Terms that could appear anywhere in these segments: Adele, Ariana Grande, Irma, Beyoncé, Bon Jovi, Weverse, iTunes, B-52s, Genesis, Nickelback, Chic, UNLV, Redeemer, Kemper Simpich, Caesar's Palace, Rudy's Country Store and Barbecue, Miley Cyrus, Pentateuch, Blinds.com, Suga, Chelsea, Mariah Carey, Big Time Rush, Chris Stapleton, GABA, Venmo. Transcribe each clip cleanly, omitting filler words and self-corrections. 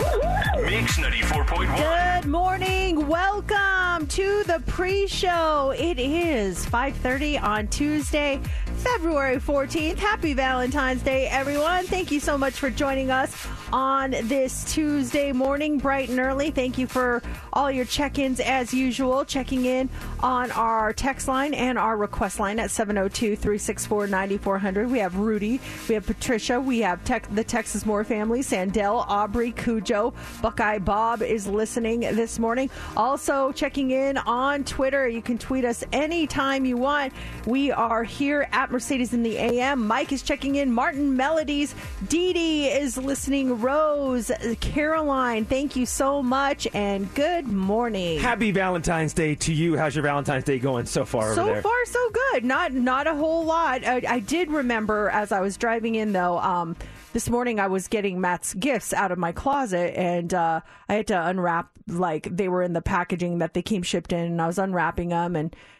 Mix 94.1. Good morning. Welcome to the pre-show. It is 5:30 on Tuesday, February 14th. Happy Valentine's Day, everyone. Thank you so much for joining us on this Tuesday morning, bright and early. Thank you for all your check-ins as usual, checking in on our text line and our request line at 702-364-9400. We have Rudy, we have Patricia, we have the Texas Moore family, Sandell, Aubrey, Cujo, Buckeye Bob is listening this morning. Also checking in on Twitter. You can tweet us anytime you want. We are here at Mercedes in the AM. Mike is checking in. Martin Melodies. Dee Dee is listening. Rose, Caroline, thank you so much and good morning. Happy Valentine's Day to you. How's your Valentine's Day going so far over there? So far, so good. Not a whole lot. I did remember as I was driving in, though, this morning I was getting Matt's gifts out of my closet, and I had to unwrap, like, they were in the packaging that they came shipped in, and I was unwrapping them,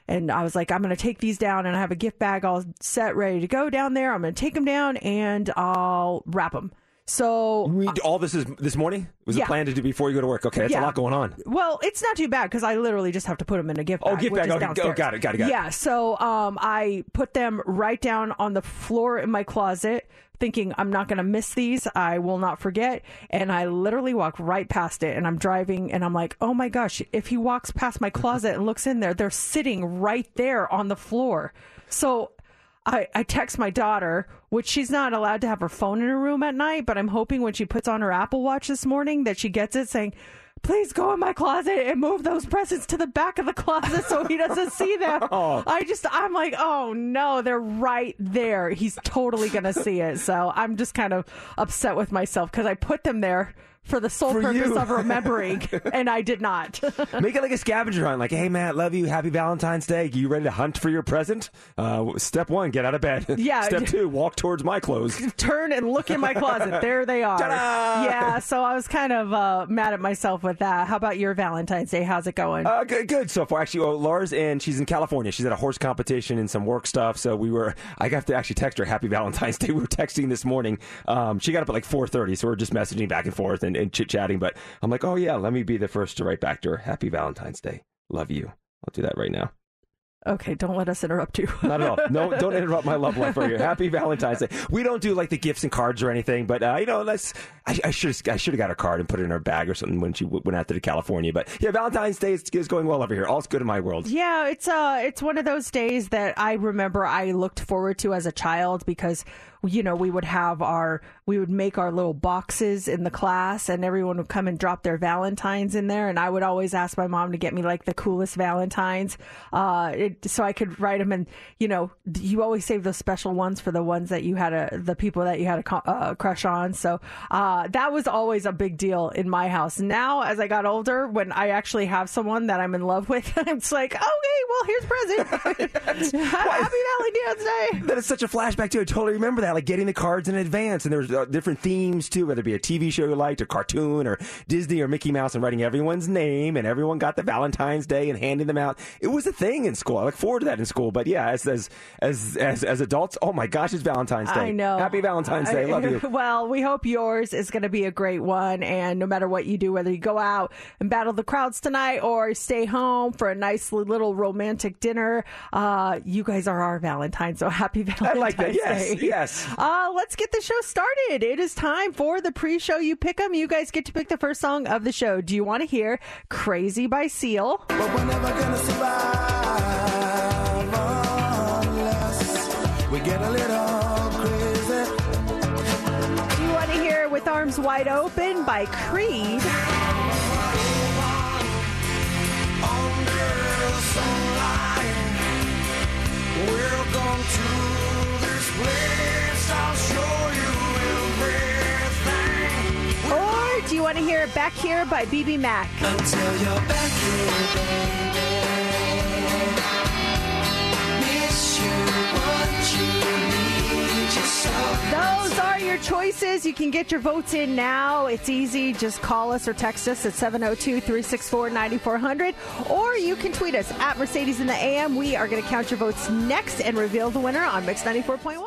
and I was like, I'm going to take these down, and I have a gift bag all set, ready to go down there. I'm going to take them down, and I'll wrap them. So all this is this morning? Was it planned to do before you go to work? Okay, that's a lot going on. Well, it's not too bad because I literally just have to put them in a gift bag. Oh, got it. Yeah, so I put them right down on the floor in my closet, thinking I'm not going to miss these. I will not forget. And I literally walk right past it, and I'm driving, and I'm like, oh my gosh, if he walks past my closet and looks in there, they're sitting right there on the floor. So I text my daughter, which she's not allowed to have her phone in her room at night, but I'm hoping when she puts on her Apple Watch this morning that she gets it saying, please go in my closet and move those presents to the back of the closet so he doesn't see them. I'm like, oh no, they're right there. He's totally going to see it. So I'm just kind of upset with myself because I put them there for the sole purpose of remembering, and I did not. Make it like a scavenger hunt. Like, hey, Matt, love you. Happy Valentine's Day. You ready to hunt for your present? Step one, get out of bed. Yeah. Step two, walk towards my clothes. Turn and look in my closet. There they are. Ta-da! Yeah, so I was kind of mad at myself with that. How about your Valentine's Day? How's it going? Good so far. Actually, Laura's in. She's in California. She's at a horse competition and some work stuff, so I have to actually text her, happy Valentine's Day. We were texting this morning. She got up at like 4:30, so we're just messaging back and forth and chit-chatting, but I'm like, oh yeah, let me be the first to write back to her. Happy Valentine's Day. Love you. I'll do that right now. Okay, don't let us interrupt you. Not at all. No, don't interrupt my love life right here. Happy Valentine's Day. We don't do like the gifts and cards or anything, but I should have got her card and put it in her bag or something when she went out to California. But yeah, Valentine's Day is going well over here. All's good in my world. Yeah, it's one of those days that I remember I looked forward to as a child because, you know, we would make our little boxes in the class, and everyone would come and drop their Valentines in there. And I would always ask my mom to get me like the coolest Valentines, so I could write them. And you know, you always save those special ones for the ones that you had the people that you had a crush on. So that was always a big deal in my house. Now, as I got older, when I actually have someone that I'm in love with, it's like, okay, well, here's a present. Happy Valentine's Day. That is such a flashback too. I totally remember that. that, like getting the cards in advance. And there's different themes too, whether it be a TV show you liked, or cartoon, or Disney, or Mickey Mouse, and writing everyone's name, and everyone got the Valentine's Day and handing them out. It was a thing in school. I look forward to that in school. But yeah, as adults, oh my gosh, it's Valentine's Day. I know. Happy Valentine's Day. Love you. Well, we hope yours is going to be a great one. And no matter what you do, whether you go out and battle the crowds tonight or stay home for a nice little romantic dinner, you guys are our Valentine's. So happy Valentine's Day. I like that. Yes. Yes. Let's get the show started. It is time for the pre-show. You pick them. You guys get to pick the first song of the show. Do you want to hear Crazy by Seal? But we're never going to survive unless we get a little crazy. Do you want to hear With Arms Wide Open by Creed? Or do you want to hear Back Here by B.B. Mac? Until you're back here, baby. Miss you, want you, need you so. Those are your choices. You can get your votes in now. It's easy. Just call us or text us at 702-364-9400. Or you can tweet us at Mercedes in the AM. We are going to count your votes next and reveal the winner on Mix 94.1.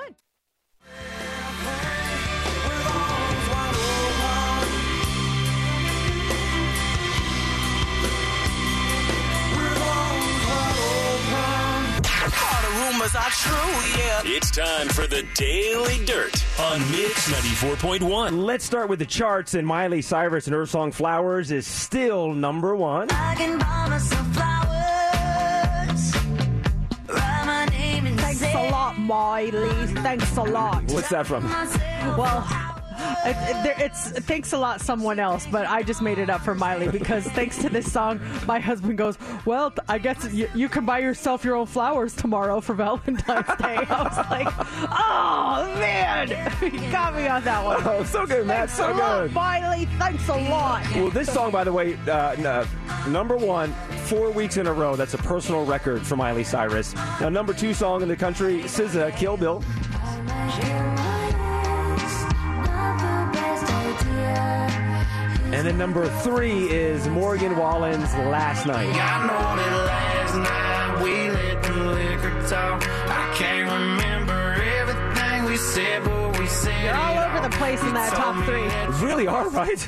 True, yeah. It's time for the Daily Dirt on Mix 94.1. Let's start with the charts, and Miley Cyrus and her song Flowers is still number one. I can buy myself flowers. Write my name and thanks a lot, Miley. Thanks a lot. What's that from? Well, it's thanks a lot someone else, but I just made it up for Miley because thanks to this song, my husband goes, well, I guess you can buy yourself your own flowers tomorrow for Valentine's Day. I was like, oh, man. You got me on that one. Oh, so good, Matt. So good. Miley, thanks a lot. Well, this song, by the way, number one, 4 weeks in a row. That's a personal record for Miley Cyrus. Now, number two song in the country, SZA, Kill Bill. And then number three is Morgan Wallen's Last Night. I know that last night we let the liquor talk. I can't remember everything we said, but we said. You're all over the place in that top three. You really are, right?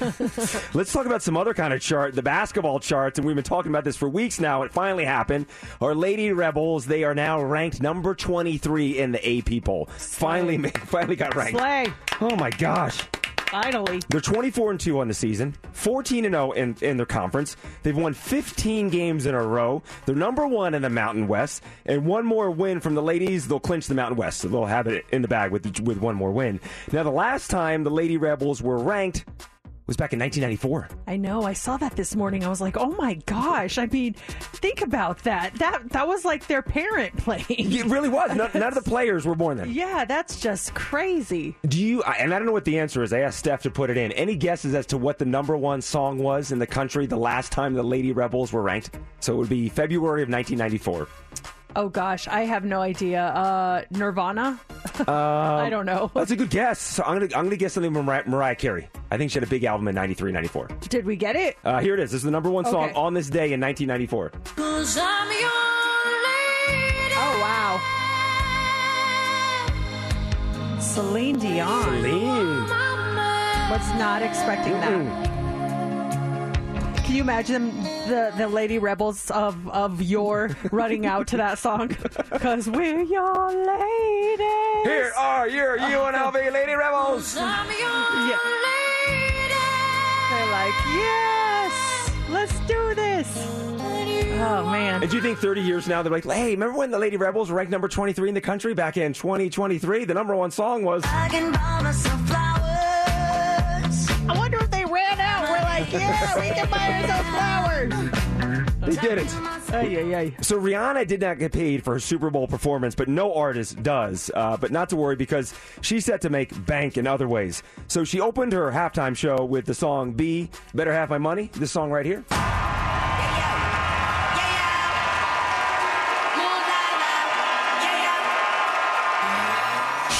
Let's talk about some other kind of chart, the basketball charts, and we've been talking about this for weeks now. It finally happened. Our Lady Rebels, they are now ranked number 23 in the AP poll. Finally got ranked. Slay. Oh, my gosh. Finally. They're 24-2 on the season, 14-0 in their conference. They've won 15 games in a row. They're number one in the Mountain West. And one more win from the ladies, they'll clinch the Mountain West. So they'll have it in the bag with one more win. Now, the last time the Lady Rebels were ranked was back in 1994. I know. I saw that this morning. I was like, oh, my gosh. I mean, think about that. That was like their parent playing. It really was. None of the players were born then. Yeah, that's just crazy. And I don't know what the answer is. I asked Steph to put it in. Any guesses as to what the number one song was in the country the last time the Lady Rebels were ranked? So it would be February of 1994. Oh, gosh. I have no idea. Nirvana? I don't know. That's a good guess. So I'm gonna guess something from Mariah Carey. I think she had a big album in 93, 94. Did we get it? Here it is. This is the number one song on this day in 1994. 'Cause I'm your lady. Oh, wow. Celine Dion. Was not expecting that. Can you imagine the Lady Rebels of yore running out to that song? Because we're your ladies. Here are your UNLV Lady Rebels. I'm your lady. They're like, yes, let's do this. Oh, man. And do you think 30 years now, they're like, hey, remember when the Lady Rebels were ranked number 23 in the country back in 2023? The number one song was... I can buy myself flowers. I wonder if they ran out. Yeah, we can buy ourselves flowers. They did it. So Rihanna did not get paid for her Super Bowl performance, but no artist does. But not to worry, because she's set to make bank in other ways. So she opened her halftime show with the song "B Better Have My Money," this song right here.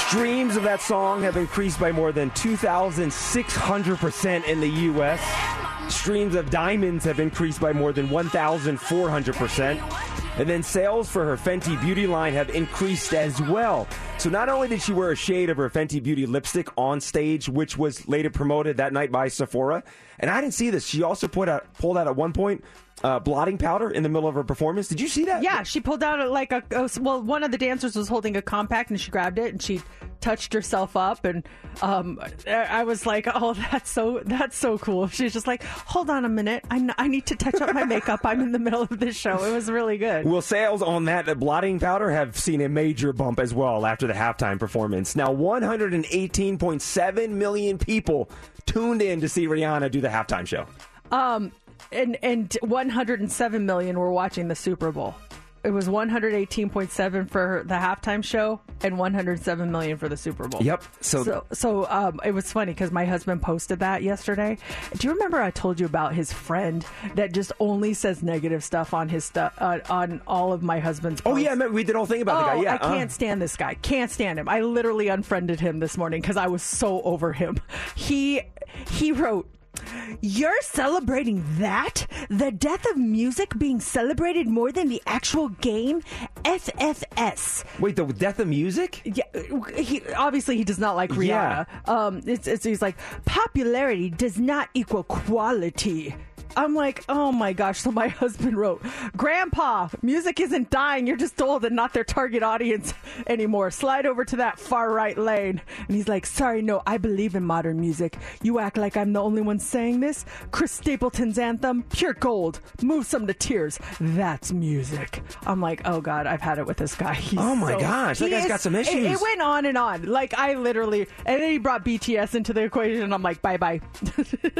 Streams of that song have increased by more than 2,600% in the U.S. Streams of Diamonds have increased by more than 1,400%. And then sales for her Fenty Beauty line have increased as well. So not only did she wear a shade of her Fenty Beauty lipstick on stage, which was later promoted that night by Sephora, and I didn't see this. She also pulled out at one point blotting powder in the middle of her performance. Did you see that? Yeah, she pulled out like one of the dancers was holding a compact and she grabbed it and she touched herself up, and I was like, oh, that's so cool. She's just like, hold on a minute, I need to touch up my makeup. I'm in the middle of this show. It was really good. Well, sales on that blotting powder have seen a major bump as well after the halftime performance. Now, 118.7 million people tuned in to see Rihanna do the halftime show. And 107 million were watching the Super Bowl. It was 118.7 for the halftime show and 107 million for the Super Bowl. Yep. So it was funny because my husband posted that yesterday. Do you remember I told you about his friend that just only says negative stuff on his stuff on all of my husband's posts? Oh yeah, we did a whole thing about the guy. Yeah, I can't stand this guy. Can't stand him. I literally unfriended him this morning because I was so over him. He wrote, "You're celebrating that? The death of music being celebrated more than the actual game? FFS." Wait, the death of music? Yeah, he does not like Rihanna. Yeah. He's like, popularity does not equal quality. I'm like, oh my gosh. So my husband wrote, "Grandpa, music isn't dying. You're just old and not their target audience anymore. Slide over to that far right lane." And he's like, "Sorry, no, I believe in modern music. You act like I'm the only one saying this. Chris Stapleton's anthem, pure gold. Move some to tears. That's music." I'm like, oh God, I've had it with this guy. Oh my gosh. That guy's got some issues. It went on and on. Like and then he brought BTS into the equation and I'm like, bye-bye.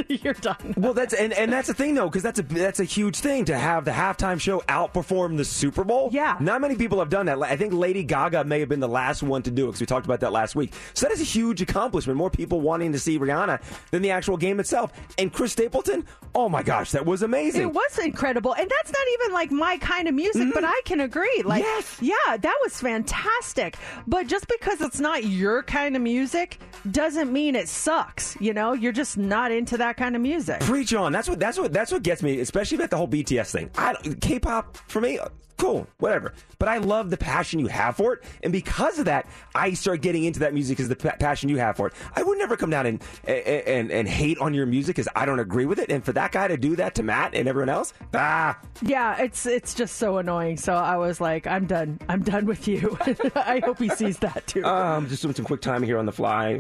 You're done. Well, that's the thing, though, because that's a huge thing to have the halftime show outperform the Super Bowl. Yeah. Not many people have done that. I think Lady Gaga may have been the last one to do it because we talked about that last week. So that is a huge accomplishment. More people wanting to see Rihanna than the actual game itself. And Chris Stapleton, oh my gosh, that was amazing. It was incredible. And that's not even like my kind of music, but I can agree. Like, yes. Yeah, that was fantastic. But just because it's not your kind of music doesn't mean it sucks. You know, you're just not into that kind of music. Preach on. That's what gets me, especially about the whole BTS thing. K-pop, for me, cool, whatever. But I love the passion you have for it. And because of that, I start getting into that music because of the passion you have for it. I would never come down and hate on your music because I don't agree with it. And for that guy to do that to Matt and everyone else, Yeah, it's just so annoying. So I was like, I'm done. I'm done with you. I hope he sees that too. Just doing some quick time here on the fly.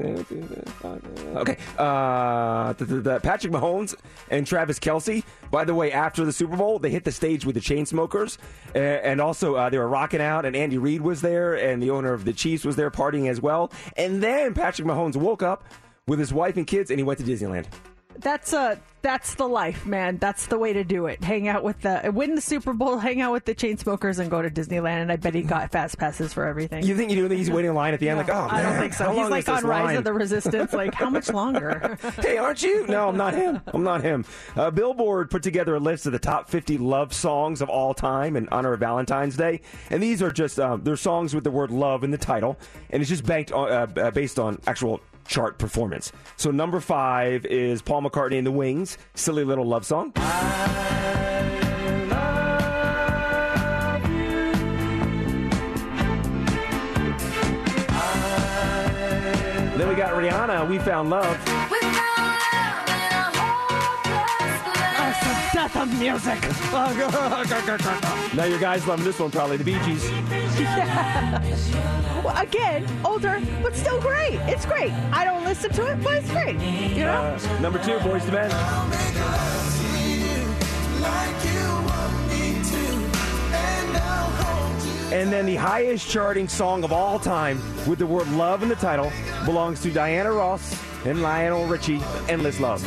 Okay. Patrick Mahomes and Travis Kelsey, by the way, after the Super Bowl, they hit the stage with the Chainsmokers. And also, they were rocking out, and Andy Reid was there, and the owner of the Chiefs was there partying as well. And then Patrick Mahomes woke up with his wife and kids, and he went to Disneyland. That's the life, man. That's the way to do it. Win the Super Bowl, hang out with the Chainsmokers, and go to Disneyland. And I bet he got fast passes for everything. You think he's waiting in line at the end? No, like, oh, man, I don't think so. He's like on Rise of the Resistance. Like, how much longer? Hey, aren't you? No, I'm not him. Billboard put together a list of the top 50 love songs of all time in honor of Valentine's Day, and these are just they're songs with the word love in the title, and it's just based on actual chart performance. So number 5 is Paul McCartney and the Wings, Silly Little Love Song. Then we got Rihanna, We Found Love. It's the death of music. Now your guys loving this one probably, the Bee Gees. Yeah. Well, again, older, but still great. It's great. I don't listen to it, but it's great. You know? Number 2, Boyz II Men. And then the highest charting song of all time with the word love in the title belongs to Diana Ross and Lionel Richie, Endless Love.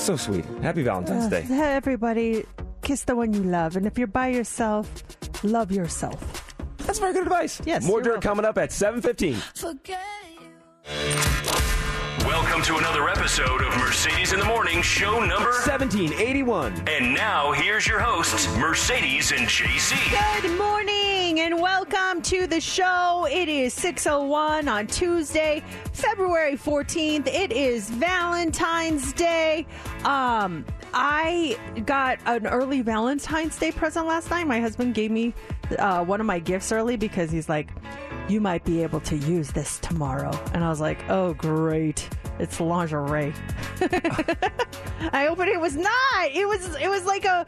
So sweet. Happy Valentine's Day. Everybody, kiss the one you love. And if you're by yourself, love yourself. That's very good advice. Yes. More dirt welcome. Coming up at 7:15. Welcome Welcome to another episode of Mercedes in the Morning, show number 1781. And now, here's your hosts, Mercedes and JC. Good morning and welcome to the show. It is 6:01 on Tuesday, February 14th. It is Valentine's Day. I got an early Valentine's Day present last night. My husband gave me one of my gifts early because he's like, you might be able to use this tomorrow. And I was like, oh, great. It's lingerie. I opened it. It was not. It was like a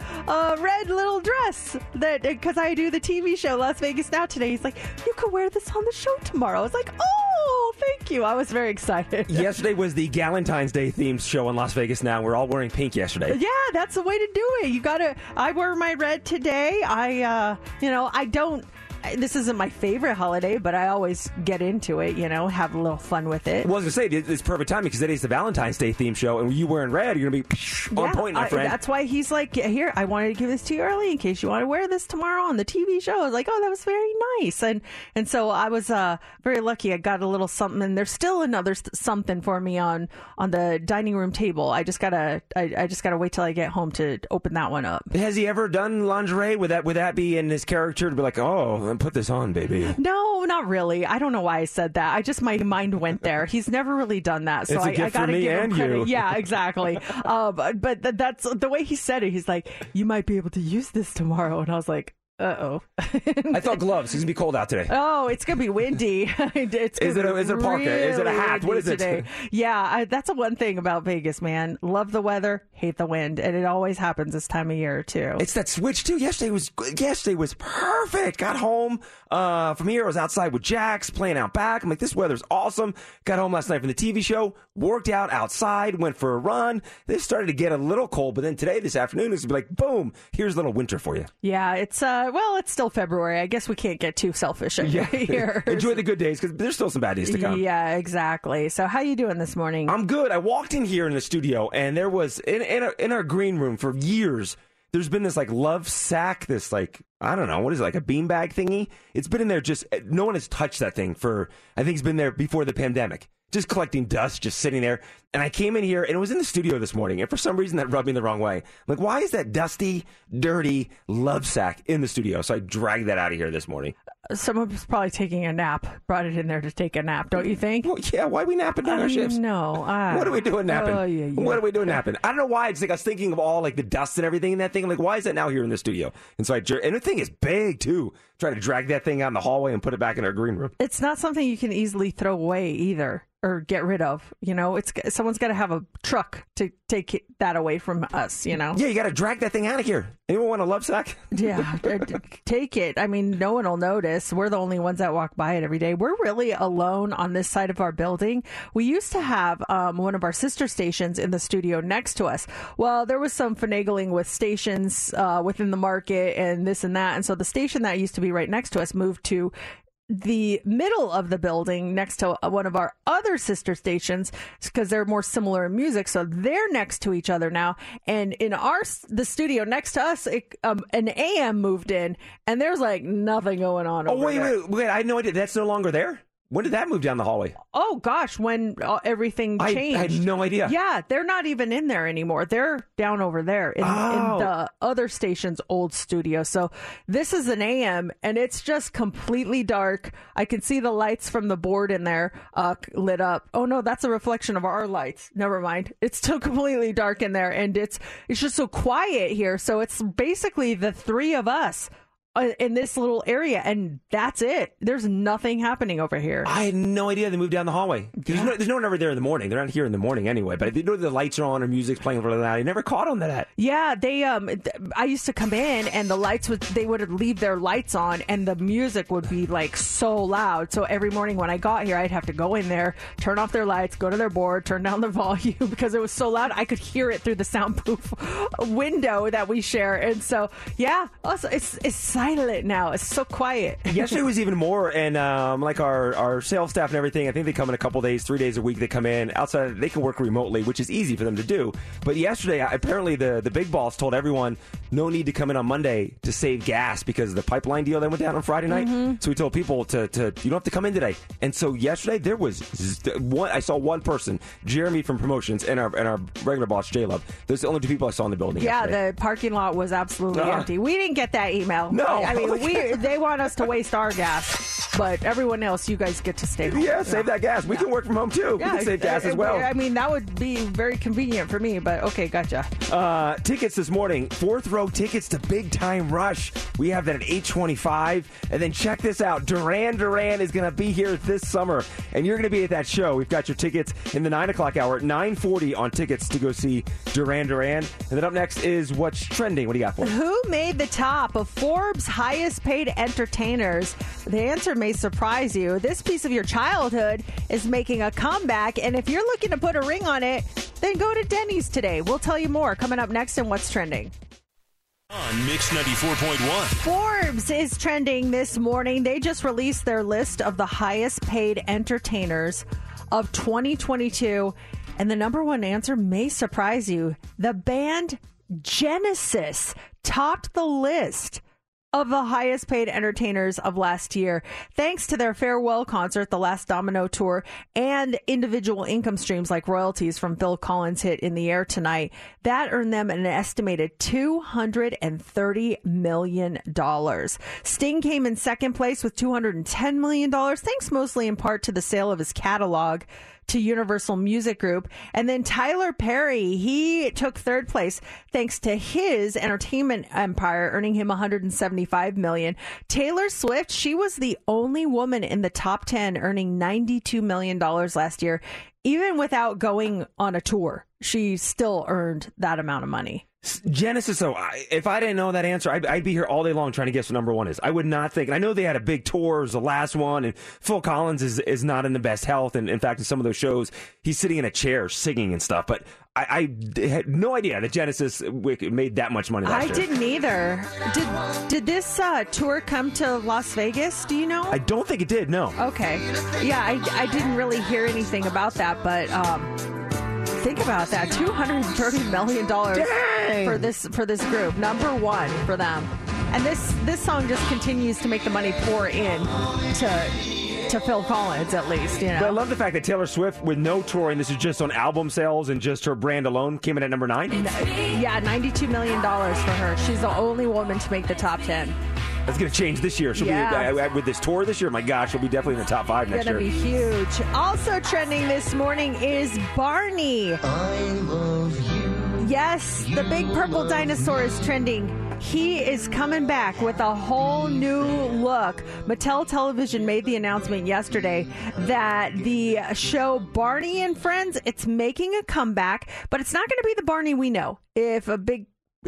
red little dress that, because I do the TV show Las Vegas Now today. He's like, you could wear this on the show tomorrow. I was like, oh, thank you. I was very excited. Yesterday was the Galentine's Day themed show in Las Vegas Now. We're all wearing pink yesterday. Yeah, that's the way to do it. You got to, I wear my red today. This isn't my favorite holiday, but I always get into it, you know, have a little fun with it. Well, I was going to say, it's perfect timing because today's the Valentine's Day theme show, and you wearing red, you're going to be on point, my friend. That's why he's like, here, I wanted to give this to you early in case you want to wear this tomorrow on the TV show. I was like, oh, that was very nice. And so I was very lucky. I got a little something, and there's still another something for me on the dining room table. I just gotta wait till I get home to open that one up. Has he ever done lingerie? Would that be in his character to be like, oh, and put this on, baby? No, not really. I don't know why I said that. I just, my mind went there. He's never really done that, so I got to give him credit. You. Yeah, exactly. But that's the way he said it. He's like, you might be able to use this tomorrow. And I was like, uh-oh. I thought gloves. It's going to be cold out today. Oh, it's going to be windy. Is it a parka? Is it a hat? What is it today? Yeah, that's the one thing about Vegas, man. Love the weather, hate the wind. And it always happens this time of year, too. It's that switch, too. Yesterday was perfect. Got home from here. I was outside with Jax, playing out back. I'm like, this weather's awesome. Got home last night from the TV show. Worked out outside. Went for a run. This started to get a little cold. But then today, this afternoon, it's going to be like, boom, here's a little winter for you. Yeah, it's... well, it's still February. I guess we can't get too selfish here. Enjoy the good days because there's still some bad days to come. Yeah, exactly. So how you doing this morning? I'm good. I walked in here in the studio and there was, in our green room for years, there's been this like love sack, this like, I don't know, what is it, like a beanbag thingy? It's been in there just, no one has touched that thing for, I think it's been there before the pandemic. Just collecting dust, just sitting there. And I came in here, and it was in the studio this morning. And for some reason, that rubbed me the wrong way. I'm like, why is that dusty, dirty love sack in the studio? So I dragged that out of here this morning. Someone was probably taking a nap, brought it in there to take a nap, don't you think? Well, yeah, why are we napping on our shifts? No. What are we doing napping? Oh, yeah, yeah. What are we doing napping? I don't know why. It's like I was thinking of all like the dust and everything in that thing. I'm like, why is that now here in the studio? And so and the thing is big, too. Try to drag that thing out in the hallway and put it back in our green room. It's not something you can easily throw away either. Or get rid of, you know. It's someone's got to have a truck to take that away from us, you know. Yeah, you got to drag that thing out of here. Anyone want a love sack? Yeah, take it. I mean, no one will notice. We're the only ones that walk by it every day. We're really alone on this side of our building. We used to have one of our sister stations in the studio next to us. Well, there was some finagling with stations within the market and this and that, and so the station that used to be right next to us moved to the middle of the building next to one of our other sister stations because they're more similar in music. So they're next to each other now. And in the studio next to us, an AM moved in and there's like nothing going on. Oh, wait. I had no idea. That's no longer there. When did that move down the hallway? Oh, gosh, when everything changed. I had no idea. Yeah, they're not even in there anymore. They're down over there in the other station's old studio. So this is an AM, and it's just completely dark. I can see the lights from the board in there lit up. Oh, no, that's a reflection of our lights. Never mind. It's still completely dark in there, and it's just so quiet here. So it's basically the three of us in this little area, and that's it. There's nothing happening over here. I had no idea they moved down the hallway. There's no one ever there in the morning. They're not here in the morning anyway, but they know the lights are on or music's playing really loud. I never caught on to that. Yeah, they I used to come in and the lights would leave their lights on and the music would be like so loud. So every morning when I got here, I'd have to go in there, turn off their lights, go to their board, turn down the volume because it was so loud. I could hear it through the soundproof window that we share. And so, yeah, also it's silent silent now. It's so quiet. Yesterday was even more, and like our sales staff and everything, I think they come in a couple days, 3 days a week. They come in outside. They can work remotely, which is easy for them to do. But yesterday, apparently the big boss told everyone no need to come in on Monday to save gas because of the pipeline deal that went down on Friday night. Mm-hmm. So we told people to you don't have to come in today. And so yesterday there was one. I saw one person, Jeremy from promotions, and our regular boss J Love. Those are the only two people I saw in the building. Yeah, yesterday. The parking lot was absolutely empty. We didn't get that email. No, I mean they want us to waste our gas, but everyone else, you guys get to stay home. Yeah, save that gas. We can work from home too. Yeah, we can save gas as well. I mean that would be very convenient for me. But okay, gotcha. Tickets this morning, fourth row tickets to Big Time Rush. We have that at 8:25, and then check this out. Duran Duran is going to be here this summer, and you're going to be at that show. We've got your tickets in the 9 o'clock hour at 9:40 on tickets to go see Duran Duran. And then up next is what's trending. What do you got for us? Who made the top of Forbes' highest-paid entertainers? The answer may surprise you. This piece of your childhood is making a comeback, and if you're looking to put a ring on it, then go to Denny's today. We'll tell you more coming up next in What's Trending. On Mix 94.1. Forbes is trending this morning. They just released their list of the highest paid entertainers of 2022. And the number one answer may surprise you. The band Genesis topped the list of the highest paid entertainers of last year, thanks to their farewell concert, the Last Domino tour, and individual income streams like royalties from Phil Collins' hit In the Air Tonight. That earned them an estimated $230 million. Sting came in second place with $210 million, thanks mostly in part to the sale of his catalog to Universal Music Group. And then Tyler Perry, he took third place thanks to his entertainment empire, earning him $175 million. Taylor Swift, she was the only woman in the top 10, earning $92 million last year. Even without going on a tour, she still earned that amount of money. Genesis, though, if I didn't know that answer, I'd be here all day long trying to guess what number one is. I would not think. And I know they had a big tour, it was the last one, and Phil Collins is not in the best health. And in fact, in some of those shows, he's sitting in a chair singing and stuff. But I had no idea that Genesis made that much money last year. I didn't either. Did this tour come to Las Vegas? Do you know? I don't think it did, no. Okay. Yeah, I didn't really hear anything about that, but think about that, $230 million for this group. Number one for them. And this song just continues to make the money pour in to Phil Collins, at least. You know? But I love the fact that Taylor Swift, with no touring, this is just on album sales and just her brand alone, came in at number 9. Yeah, $92 million for her. She's the only woman to make the top 10. That's going to change this year. She'll be with this tour this year. My gosh, she'll be definitely in the top 5 next year. Going to be huge. Also trending this morning is Barney. I love you. Yes, the big purple dinosaur is trending. He is coming back with a whole new look. Mattel Television made the announcement yesterday that the show Barney and Friends, it's making a comeback, but it's not going to be the Barney we know.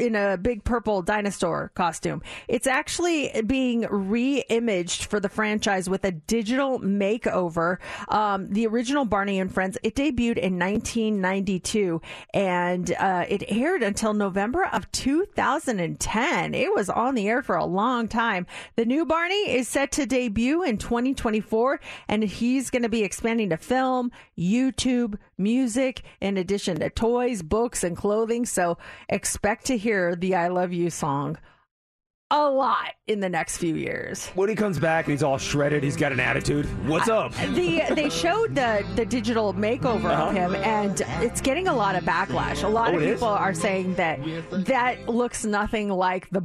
In a big purple dinosaur costume. It's actually being re-imaged for the franchise with a digital makeover. The original Barney and Friends, it debuted in 1992, and it aired until November of 2010. It was on the air for a long time. The new Barney is set to debut in 2024, and he's going to be expanding to film, YouTube, music, in addition to toys, books, and clothing. So expect to hear the I Love You song a lot in the next few years. When he comes back and he's all shredded, he's got an attitude. What's up? They showed the digital makeover of him, and it's getting a lot of backlash. A lot of people are saying that looks nothing like the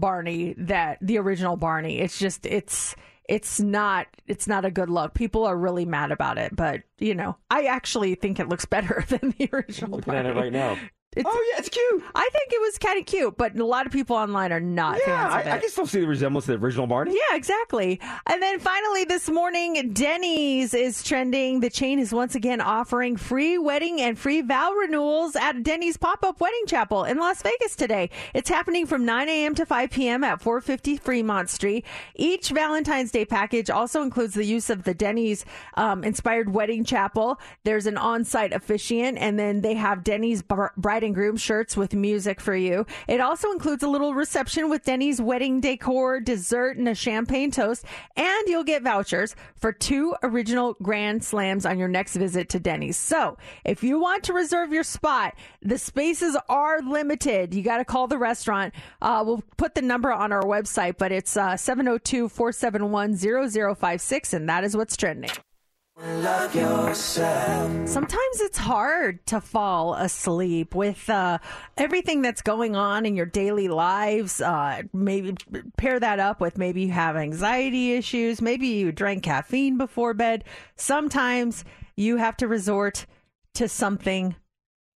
original Barney. It's just, it's not a good look. People are really mad about it, but you know, I actually think it looks better than the original Barney. I'm looking at it right now. It's cute. I think it was kind of cute, but a lot of people online are not fans of it. I can still see the resemblance to the original Barney. Yeah, exactly. And then finally this morning, Denny's is trending. The chain is once again offering free wedding and free vow renewals at Denny's Pop-Up Wedding Chapel in Las Vegas today. It's happening from 9 a.m. to 5 p.m. at 450 Fremont Street. Each Valentine's Day package also includes the use of the Denny's inspired wedding chapel. There's an on-site officiant, and then they have Denny's bride and groom shirts with music for you. It also includes a little reception with Denny's wedding decor, dessert, and a champagne toast. And you'll get vouchers for 2 original Grand Slams on your next visit to Denny's. So if you want to reserve your spot, the spaces are limited. You got to call the restaurant. We'll put the number on our website, but it's 702-471-0056, and that is what's trending. Love yourself. Sometimes it's hard to fall asleep with everything that's going on in your daily lives. Maybe pair that up with maybe you have anxiety issues. Maybe you drank caffeine before bed. Sometimes you have to resort to something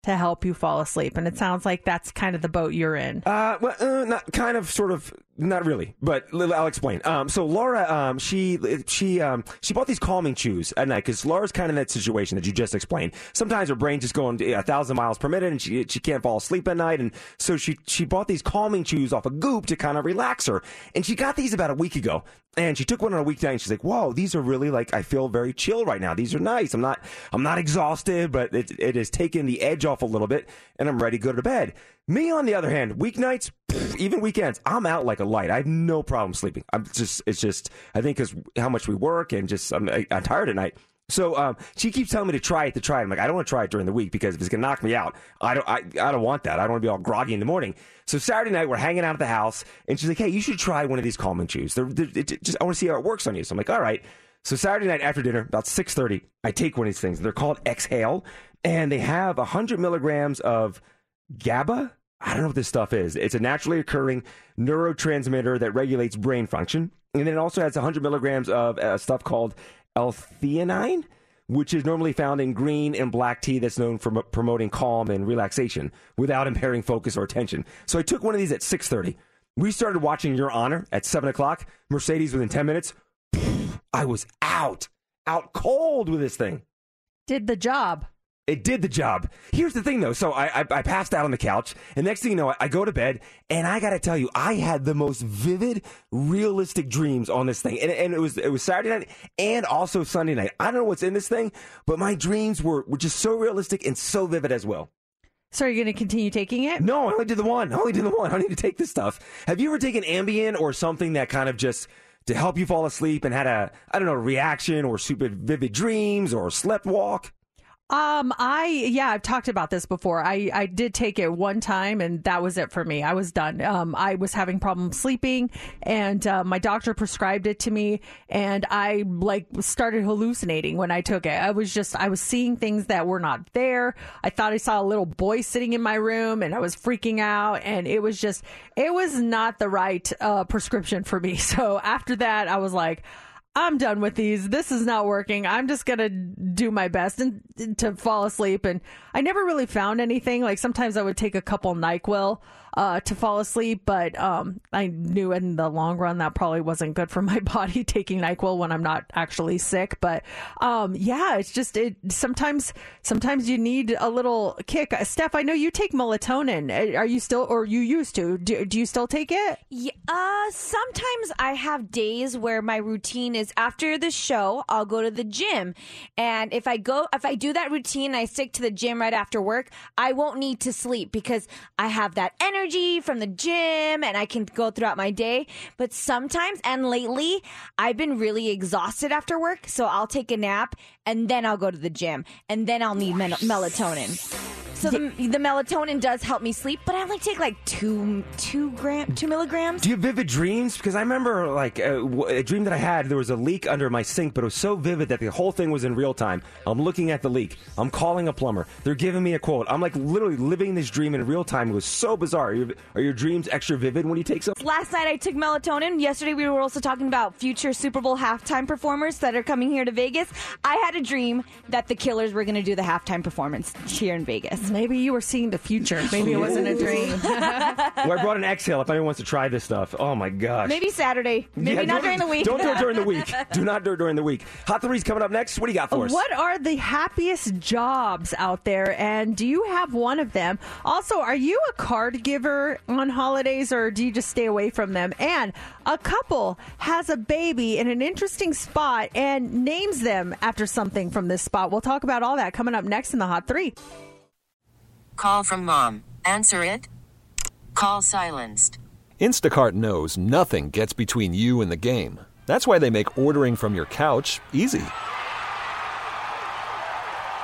to help you fall asleep. And it sounds like that's kind of the boat you're in. Not kind of, sort of, not really, but I'll explain. So Laura, she bought these calming chews at night because Laura's kind of in that situation that you just explained. Sometimes her brain's just going 1,000 miles per minute and she can't fall asleep at night. And so she bought these calming chews off of Goop to kind of relax her. And she got these about a week ago. And she took one on a weekday and she's like, whoa, these are really, like, I feel very chill right now. These are nice. I'm not exhausted, but it has taken the edge off a little bit and I'm ready to go to bed. Me, on the other hand, weeknights, even weekends, I'm out like a light. I have no problem sleeping. I think because how much we work and just I'm tired at night. So she keeps telling me to try it. I'm like, I don't want to try it during the week because if it's going to knock me out, I don't want that. I don't want to be all groggy in the morning. So Saturday night, we're hanging out at the house, and she's like, hey, you should try one of these calming chews. I want to see how it works on you. So I'm like, all right. So Saturday night after dinner, about 6:30, I take one of these things. They're called Exhale, and they have 100 milligrams of GABA. I don't know what this stuff is. It's a naturally occurring neurotransmitter that regulates brain function. And then it also has 100 milligrams of stuff called L-theanine, which is normally found in green and black tea that's known for promoting calm and relaxation without impairing focus or attention. So I took one of these at 6:30. We started watching Your Honor at 7 o'clock. Mercedes within 10 minutes. I was out cold with this thing. Did the job. It did the job. Here's the thing, though. So I passed out on the couch, and next thing you know, I go to bed, and I got to tell you, I had the most vivid, realistic dreams on this thing. And it was Saturday night and also Sunday night. I don't know what's in this thing, but my dreams were just so realistic and so vivid as well. So are you going to continue taking it? No, I only did the one. I need to take this stuff. Have you ever taken Ambien or something that kind of just to help you fall asleep and had a reaction or super vivid dreams or sleptwalk? I've talked about this before. I did take it one time and that was it for me. I was done. I was having problems sleeping and my doctor prescribed it to me and I started hallucinating when I took it. I was seeing things that were not there. I thought I saw a little boy sitting in my room and I was freaking out and it was not the right prescription for me. So after that, I was like, I'm done with these. This is not working. I'm just going to do my best and to fall asleep. And I never really found anything. Like sometimes I would take a couple NyQuil to fall asleep, but I knew in the long run that probably wasn't good for my body, taking NyQuil when I'm not actually sick. But it's just sometimes you need a little kick. Steph, I know you take melatonin. Are you still, or you used to? Do you still take it? Yeah, sometimes I have days where my routine is after the show, I'll go to the gym, and if I do that routine, I stick to the gym right after work. I won't need to sleep because I have that energy from the gym and I can go throughout my day. But sometimes, and lately, I've been really exhausted after work, so I'll take a nap and then I'll go to the gym and then I'll need melatonin. So the melatonin does help me sleep, but I only take like 2 milligrams. Do you have vivid dreams? Because I remember like a dream that I had, there was a leak under my sink, but it was so vivid that the whole thing was in real time. I'm looking at the leak. I'm calling a plumber. They're giving me a quote. I'm like literally living this dream in real time. It was so bizarre. Are your dreams extra vivid when you take something? Last night I took melatonin. Yesterday we were also talking about future Super Bowl halftime performers that are coming here to Vegas. I had a dream that the Killers were going to do the halftime performance here in Vegas. Maybe you were seeing the future. Maybe it wasn't a dream. Well, I brought an Exhale if anyone wants to try this stuff. Oh, my gosh. Maybe Saturday. Maybe not during the week. Don't do it during the week. Do not do it during the week. Hot 3's coming up next. What do you got for us? What are the happiest jobs out there, and do you have one of them? Also, are you a card giver on holidays, or do you just stay away from them? And a couple has a baby in an interesting spot and names them after something from this spot. We'll talk about all that coming up next in the Hot 3. Call from mom. Answer it. Call silenced. Instacart knows nothing gets between you and the game. That's why they make ordering from your couch easy.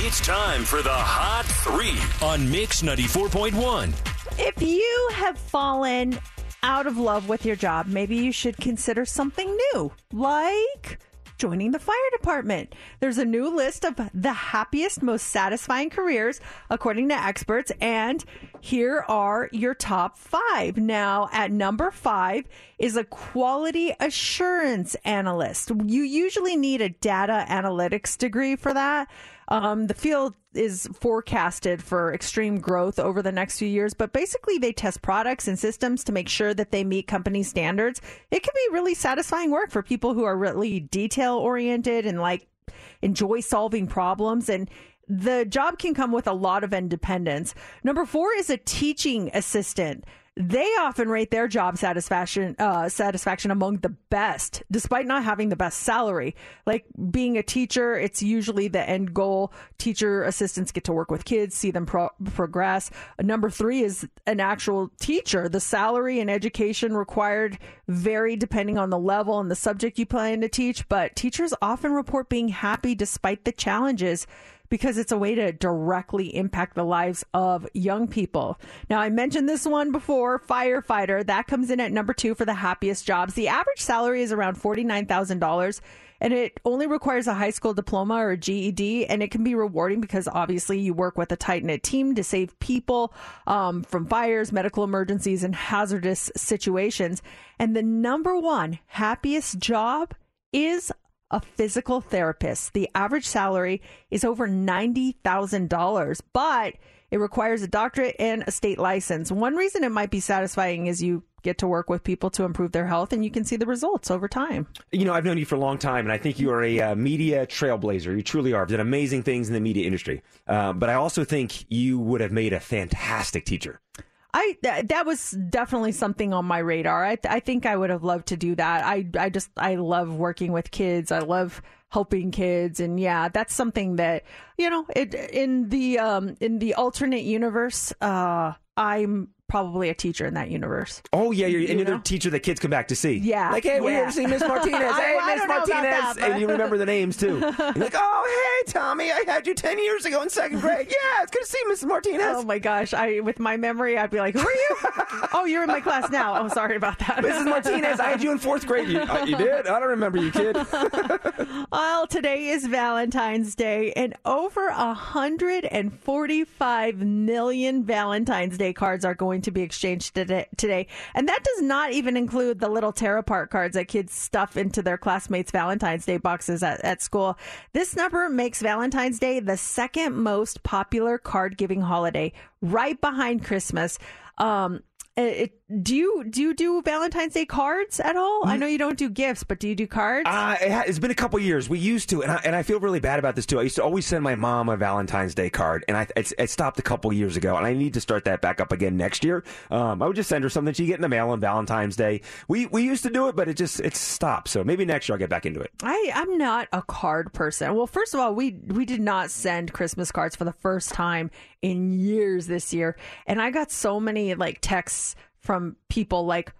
2, 1. It's time for the Hot 3 on Mix 94.1. If you have fallen out of love with your job, maybe you should consider something new, like joining the fire department. There's a new list of the happiest, most satisfying careers, according to experts, and here are your top 5. Now, at number 5 is a quality assurance analyst. You usually need a data analytics degree for that. The field is forecasted for extreme growth over the next few years, but basically they test products and systems to make sure that they meet company standards. It can be really satisfying work for people who are really detail-oriented and like enjoy solving problems, and the job can come with a lot of independence. Number 4 is a teaching assistant. They often rate their job satisfaction among the best, despite not having the best salary. Like being a teacher, it's usually the end goal. Teacher assistants get to work with kids, see them progress. Number 3 is an actual teacher. The salary and education required vary depending on the level and the subject you plan to teach, but teachers often report being happy despite the challenges, because it's a way to directly impact the lives of young people. Now, I mentioned this one before, firefighter. That comes in at number 2 for the happiest jobs. The average salary is around $49,000, and it only requires a high school diploma or a GED, and it can be rewarding because obviously you work with a tight-knit team to save people from fires, medical emergencies, and hazardous situations. And the number 1 happiest job is a physical therapist. The average salary is over $90,000, but it requires a doctorate and a state license. One reason it might be satisfying is you get to work with people to improve their health, and you can see the results over time. You know, I've known you for a long time, and I think you are a media trailblazer. You truly are. You've done amazing things in the media industry. But I also think you would have made a fantastic teacher. That was definitely something on my radar. I think I would have loved to do that. I love working with kids. I love helping kids, and yeah, that's something that, you know, in the alternate universe, I'm probably a teacher in that universe. Oh yeah, you're another teacher that kids come back to see. Yeah, like, hey, we haven't seen Miss Martinez. Hey, Miss Martinez, and you remember the names too. You're like, oh hey, Tommy, I had you 10 years ago in second grade. Yeah, it's good to see Miss Martinez. Oh my gosh, with my memory, I'd be like, who are you? Oh, you're in my class now. Oh, sorry about that, Mrs. Martinez. I had you in fourth grade. You did? I don't remember you, kid. Well, today is Valentine's Day, and over 145 million Valentine's Day cards are going to be exchanged today, and that does not even include the little tear apart cards that kids stuff into their classmates' Valentine's Day boxes at school. This number makes Valentine's Day the second most popular card giving holiday, right behind Christmas. It Do you do Valentine's Day cards at all? I know you don't do gifts, but do you do cards? It's been a couple years. We used to, and I feel really bad about this too. I used to always send my mom a Valentine's Day card, and it stopped a couple years ago, and I need to start that back up again next year. I would just send her something she'd get in the mail on Valentine's Day. We used to do it, but it stopped. So maybe next year I'll get back into it. I'm not a card person. Well, first of all, we did not send Christmas cards for the first time in years this year, and I got so many like texts from people like,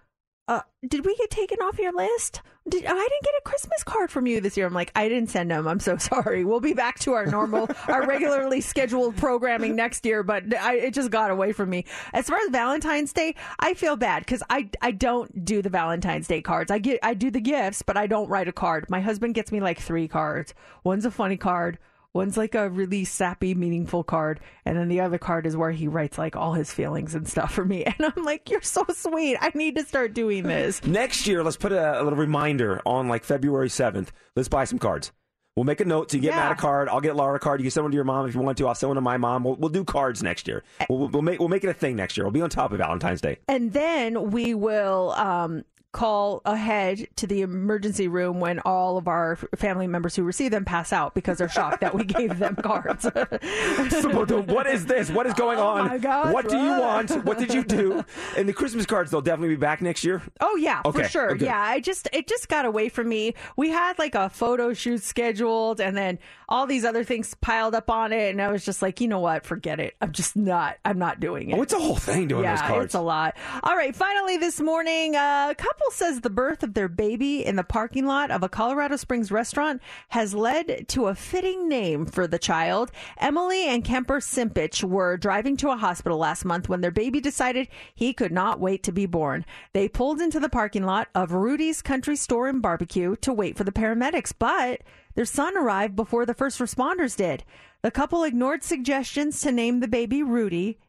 did we get taken off your list? I didn't get a Christmas card from you this year. I'm like, I didn't send them. I'm so sorry. We'll be back to our normal, our regularly scheduled programming next year, but it just got away from me. As far as Valentine's Day, I feel bad because I don't do the Valentine's Day cards. I do the gifts, but I don't write a card. My husband gets me like 3 cards. One's a funny card. One's like a really sappy, meaningful card. And then the other card is where he writes like all his feelings and stuff for me. And I'm like, you're so sweet. I need to start doing this. Next year, let's put a little reminder on like February 7th. Let's buy some cards. We'll make a note. So you get Matt a card. I'll get Laura a card. You can send one to your mom if you want to. I'll send one to my mom. We'll do cards next year. We'll make it a thing next year. We'll be on top of Valentine's Day. And then we will... call ahead to the emergency room when all of our family members who receive them pass out because they're shocked that we gave them cards. What is this? What is going on? My gosh, what do you want? What did you do? And the Christmas cards, they'll definitely be back next year? Oh, yeah, okay, for sure. Okay. Yeah, it just got away from me. We had like a photo shoot scheduled and then all these other things piled up on it. And I was just like, you know what? Forget it. I'm not doing it. Oh, it's a whole thing doing those cards. Yeah, it's a lot. All right, finally this morning, a couple says the birth of their baby in the parking lot of a Colorado Springs restaurant has led to a fitting name for the child. Emily and Kemper Simpich were driving to a hospital last month when their baby decided he could not wait to be born. They pulled into the parking lot of Rudy's Country Store and Barbecue to wait for the paramedics, but their son arrived before the first responders did. The couple ignored suggestions to name the baby Rudy,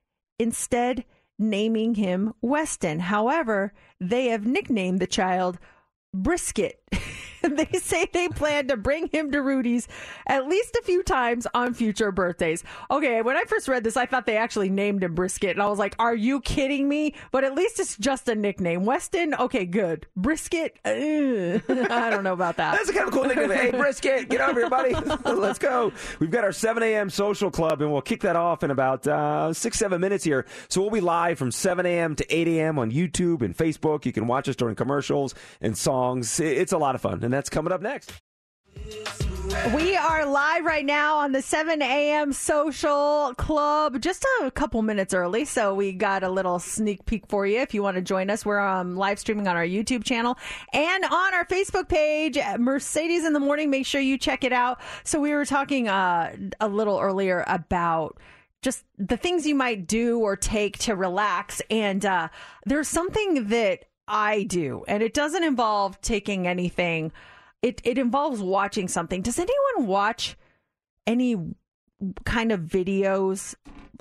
instead naming him Weston. However, they have nicknamed the child Brisket. They say they plan to bring him to Rudy's at least a few times on future birthdays. Okay, when I first read this, I thought they actually named him Brisket, and I was like, are you kidding me? But at least it's just a nickname. Weston, okay, good. Brisket, I don't know about that. That's a kind of cool nickname. Hey, Brisket, get over here, buddy. Let's go. We've got our 7 a.m. social club, and we'll kick that off in about 6-7 minutes here. So we'll be live from 7 a.m. to 8 a.m. on YouTube and Facebook. You can watch us during commercials and songs. It's a lot of fun. And that's coming up next. We are live right now on the 7 a.m. Social Club, just a couple minutes early, so we got a little sneak peek for you if you want to join us. We're live streaming on our YouTube channel and on our Facebook page, Mercedes in the Morning. Make sure you check it out. So we were talking a little earlier about just the things you might do or take to relax, and there's something that I do, and it doesn't involve taking anything. It involves watching something. Does anyone watch any kind of videos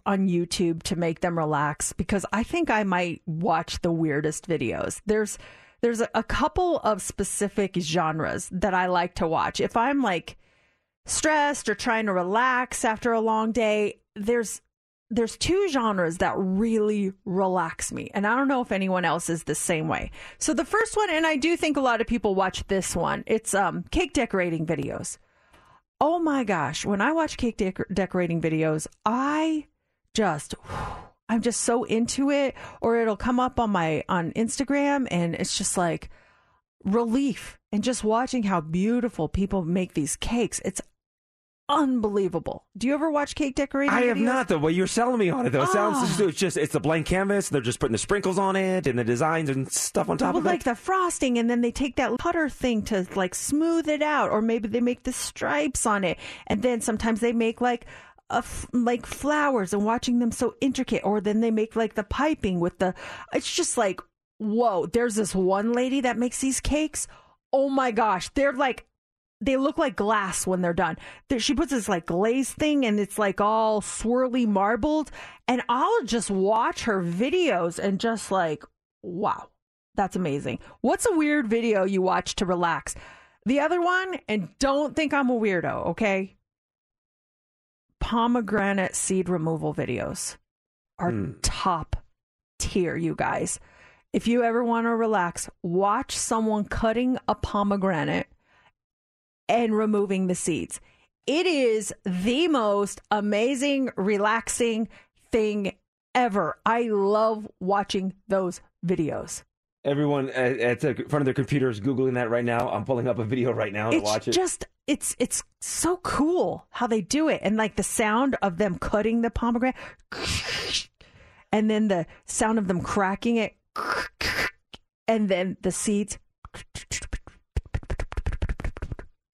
on YouTube to make them relax? Because I think I might watch the weirdest videos. There's a couple of specific genres that I like to watch. If I'm like stressed or trying to relax after a long day, there's 2 genres that really relax me, and I don't know if anyone else is the same way. So the first one, and I do think a lot of people watch this one, it's cake decorating videos. Oh my gosh, when I watch cake decorating videos, I'm just so into it, or it'll come up on Instagram, and it's just like relief, and just watching how beautiful people make these cakes. It's unbelievable. Do you ever watch cake decorating videos? I have not, though. Well, you're selling me on it, though. It sounds it's a blank canvas. They're just putting the sprinkles on it and the designs and stuff on top of it. Like the frosting, and then they take that cutter thing to like smooth it out, or maybe they make the stripes on it, and then sometimes they make like like flowers, and watching them so intricate, or then they make like the piping with the. It's just like, whoa! There's this one lady that makes these cakes. Oh my gosh, they're like. They look like glass when they're done. She puts this like glaze thing, and it's like all swirly marbled. And I'll just watch her videos and just like, wow, that's amazing. What's a weird video you watch to relax? The other one, and don't think I'm a weirdo, okay? Pomegranate seed removal videos are top tier, you guys. If you ever want to relax, watch someone cutting a pomegranate and removing the seeds. It is the most amazing, relaxing thing ever. I love watching those videos. Everyone at the front of their computers Googling that right now. I'm pulling up a video right now to watch it. It's so cool how they do it. And like the sound of them cutting the pomegranate and then the sound of them cracking it and then the seeds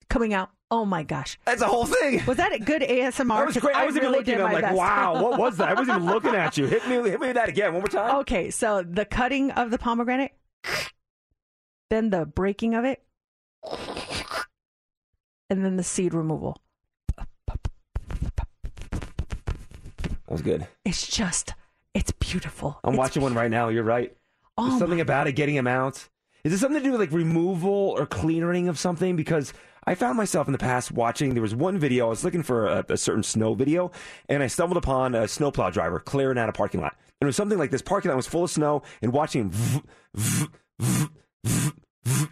coming out. Oh my gosh. That's a whole thing. Was that a good ASMR? That was great. I was even really looking at it. I'm like, best. Wow, what was that? I wasn't even looking at you. Hit me with that again, one more time. Okay, so the cutting of the pomegranate, then the breaking of it, and then the seed removal. That was good. It's just, it's beautiful. I'm watching one right now. You're right. Oh, there's something about it, getting them out. Is it something to do with like removal or clearing of something? Because I found myself in the past watching, there was one video, I was looking for a certain snow video, and I stumbled upon a snowplow driver clearing out a parking lot. And it was something like this parking lot was full of snow, and watching him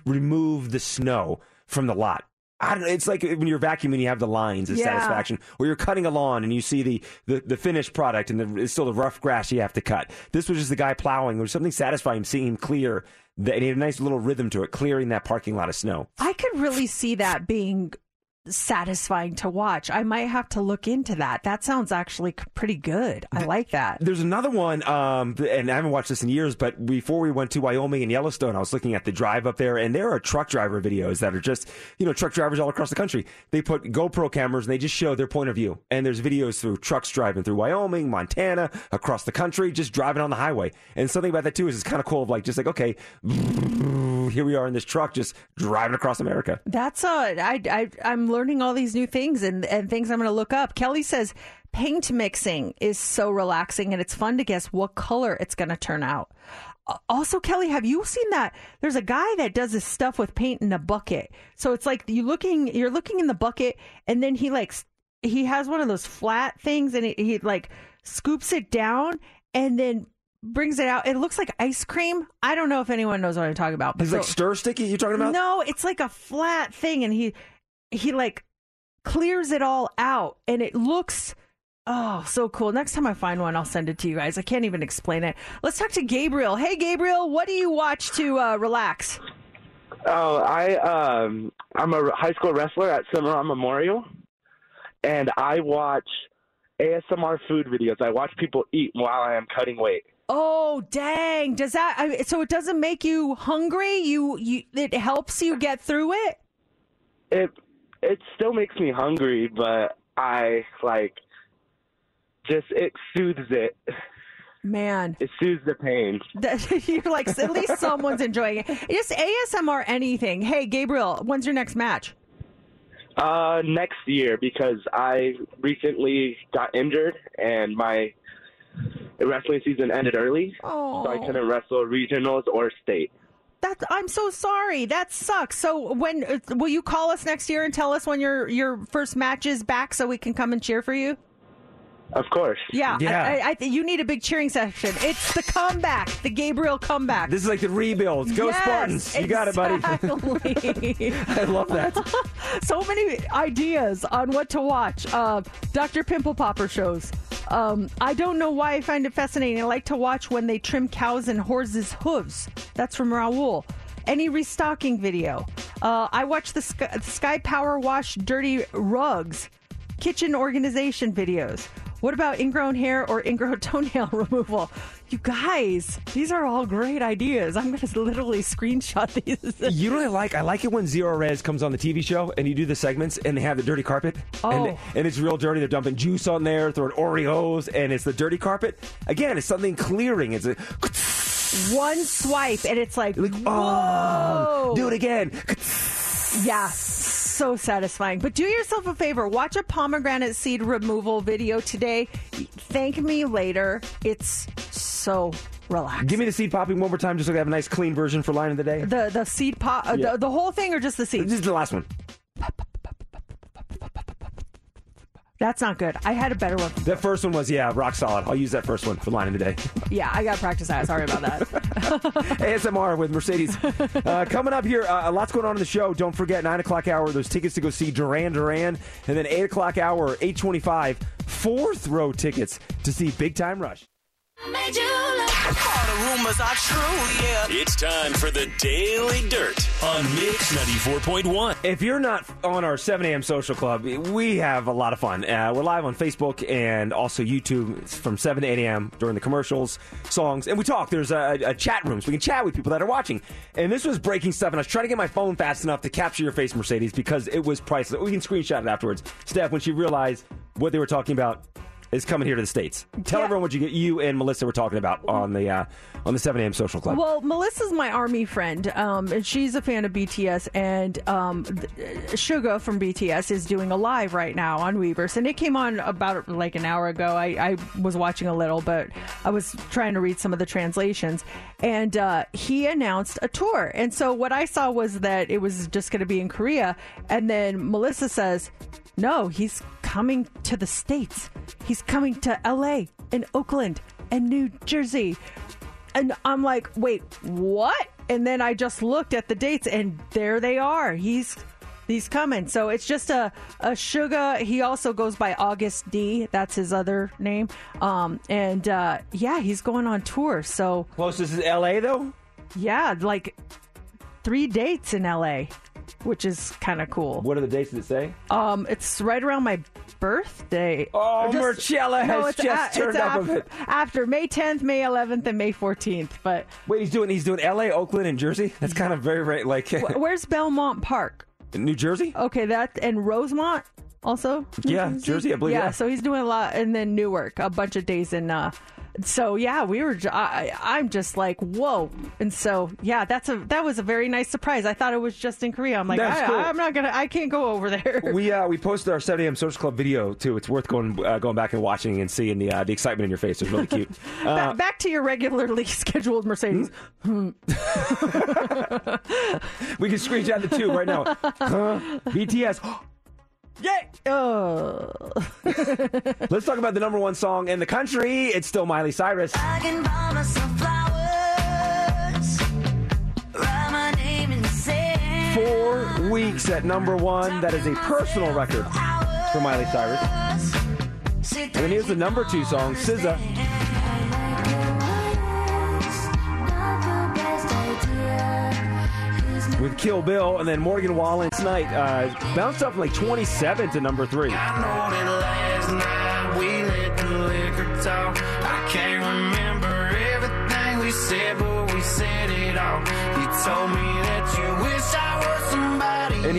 remove the snow from the lot. I don't know, it's like when you're vacuuming, you have the lines of satisfaction. Or you're cutting a lawn and you see the finished product and it's still the rough grass you have to cut. This was just the guy plowing. There was something satisfying seeing him clear. And he had a nice little rhythm to it, clearing that parking lot of snow. I could really see that being satisfying to watch. I might have to look into that. That sounds actually pretty good. I like that. There's another one, and I haven't watched this in years, but before we went to Wyoming and Yellowstone, I was looking at the drive up there, and there are truck driver videos that are just, you know, truck drivers all across the country. They put GoPro cameras, and they just show their point of view. And there's videos through trucks driving through Wyoming, Montana, across the country, just driving on the highway. And something about that, too, is it's kind of cool of like, just like, okay, here we are in this truck just driving across America. That's I'm learning all these new things and things I'm going to look up. Kelly says paint mixing is so relaxing and it's fun to guess what color it's going to turn out. Also, Kelly, have you seen that? There's a guy that does this stuff with paint in a bucket. So it's like you're looking in the bucket and then he has one of those flat things and he like scoops it down and then brings it out. It looks like ice cream. I don't know if anyone knows what I'm talking about. But it's like stir sticky you're talking about? No, it's like a flat thing and he like clears it all out and it looks so cool. Next time I find one, I'll send it to you guys. I can't even explain it. Let's talk to Gabriel. Hey, Gabriel, what do you watch to relax? Oh, I'm a high school wrestler at Cimarron Memorial, and I watch ASMR food videos. I watch people eat while I am cutting weight. Oh, dang. Does that? So it doesn't make you hungry? It helps you get through it? It still makes me hungry, but I it soothes it. Man. It soothes the pain. You're like, at least someone's enjoying it. Just ASMR anything. Hey, Gabriel, when's your next match? Next year, because I recently got injured and my wrestling season ended early. Oh. So I couldn't wrestle regionals or state. I'm so sorry. That sucks. So when will you call us next year and tell us when your first match is back so we can come and cheer for you? Of course. Yeah. I you need a big cheering section. It's the comeback, the Gabriel comeback. This is like the rebuild. Go Spartans. You got it, buddy. I love that. So many ideas on what to watch. Dr. Pimple Popper shows. I don't know why I find it fascinating. I like to watch when they trim cows and horses' hooves. That's from Raul. Any restocking video. I watch the Sky Power Wash Dirty Rugs. Kitchen organization videos. What about ingrown hair or ingrown toenail removal? You guys, these are all great ideas. I'm going to literally screenshot these. You really I like it when Zero Res comes on the TV show and you do the segments and they have the dirty carpet. Oh. And it's real dirty. They're dumping juice on there, throwing Oreos, and it's the dirty carpet. Again, it's something clearing. It's one swipe and it's like whoa. Oh, do it again. Yeah. So satisfying. But do yourself a favor. Watch a pomegranate seed removal video today. Thank me later. It's so relaxing. Give me the seed popping one more time just so I have a nice clean version for line of the day. The seed pop, the whole thing or just the seed? Just the last one. That's not good. I had a better one. That first one was, yeah, rock solid. I'll use that first one for line of the day. Yeah, I got to practice that. Sorry about that. ASMR with Mercedes. Coming up here, a lot's going on in the show. Don't forget, 9 o'clock hour, those tickets to go see Duran Duran. And then 8 o'clock hour, 8:25, fourth row tickets to see Big Time Rush. Made you look. All the rumors are true, yeah. It's time for the Daily Dirt on Mix 94.1. If you're not on our 7 a.m. social club, we have a lot of fun. We're live on Facebook and also YouTube from 7 to 8 a.m. during the commercials, songs, and we talk. There's a chat room, so we can chat with people that are watching. And this was breaking stuff, and I was trying to get my phone fast enough to capture your face, Mercedes, because it was priceless. We can screenshot it afterwards. Steph, when she realized what they were talking about, is coming here to the States. Tell everyone what you and Melissa were talking about on the 7 a.m. social club. Well, Melissa's my army friend, and she's a fan of BTS, and Suga from BTS is doing a live right now on Weverse, and it came on about like an hour ago. I was watching a little, but I was trying to read some of the translations, and he announced a tour. And so what I saw was that it was just going to be in Korea, and then Melissa says, no, he's coming to the States. He's coming to LA and Oakland and New Jersey. And I'm like, wait, what? And then I just looked at the dates and there they are. He's coming. So it's just a Suga. He also goes by August D. That's his other name. He's going on tour. So closest is LA though? Yeah, like 3 dates in LA, which is kind of cool. What are the dates that say? It's right around my birthday. Oh, Marcella has just turned up of it. After May 10th, May 11th, and May 14th. But wait, he's doing LA, Oakland, and Jersey? That's kind of very like. Where's Belmont Park? In New Jersey? Okay, that and Rosemont also? Yeah, Jersey, I believe. Yeah, so he's doing a lot, and then Newark, a bunch of days in. So yeah, we were. I'm just like, whoa, and so yeah, that was a very nice surprise. I thought it was just in Korea. I'm like, cool. I can't go over there. We posted our 7 a.m. Social Club video too. It's worth going back and watching and seeing the excitement in your face. It's really cute. Back to your regularly scheduled Mercedes. We can screenshot the 2 right now. BTS. Yay! Oh. Let's talk about the number 1 song in the country. It's still Miley Cyrus. I can buy myself flowers, write my name in the sand. 4 weeks at number 1. That is a personal record for Miley Cyrus. And then here's the number 2 song, SZA. With Kill Bill, and then Morgan Wallen's Night bounced up from like 27 to number 3. And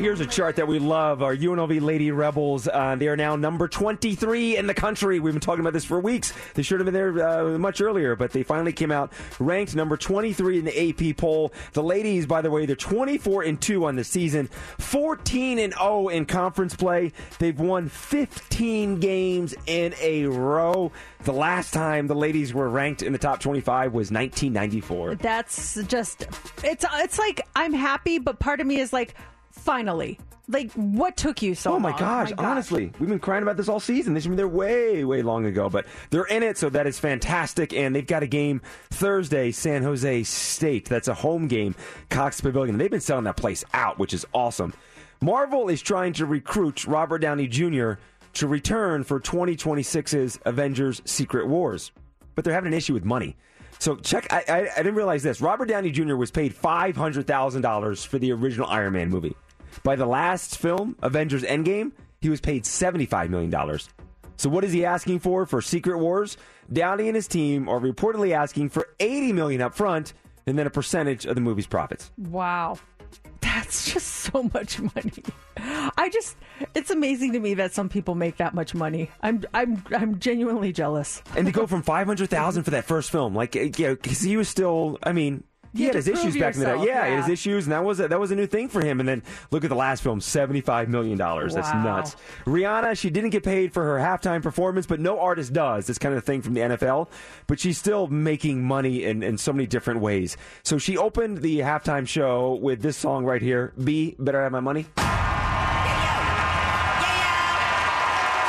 here's a chart that we love, our UNLV Lady Rebels. They are now number 23 in the country. We've been talking about this for weeks. They should have been there much earlier, but they finally came out ranked number 23 in the AP poll. The ladies, by the way, they're 24-2 on the season, 14-0 in conference play. They've won 15 games in a row. The last time the ladies were ranked in the top 25 was 1994. That's just, it's like I'm happy, but part of me is like, finally. Like, what took you so long? Oh my gosh, honestly. We've been crying about this all season. This should be there way, way long ago. But they're in it, so that is fantastic. And they've got a game Thursday, San Jose State. That's a home game, Cox Pavilion. They've been selling that place out, which is awesome. Marvel is trying to recruit Robert Downey Jr. to return for 2026's Avengers Secret Wars. But they're having an issue with money. So check, I didn't realize this. Robert Downey Jr. was paid $500,000 for the original Iron Man movie. By the last film, Avengers Endgame, he was paid $75 million. So what is he asking for Secret Wars? Downey and his team are reportedly asking for $80 million up front and then a percentage of the movie's profits. Wow. That's just so much money. It's amazing to me that some people make that much money. I'm genuinely jealous. And to go from $500,000 for that first film, like, you know, because he was still, I mean, he had his issues back in the day. Yeah, he had his issues, and that was a new thing for him. And then look at the last film, $75 million. Wow. That's nuts. Rihanna, she didn't get paid for her halftime performance, but no artist does. It's kind of a thing from the NFL. But she's still making money in so many different ways. So she opened the halftime show with this song right here, Better Have My Money. Yeah, yeah.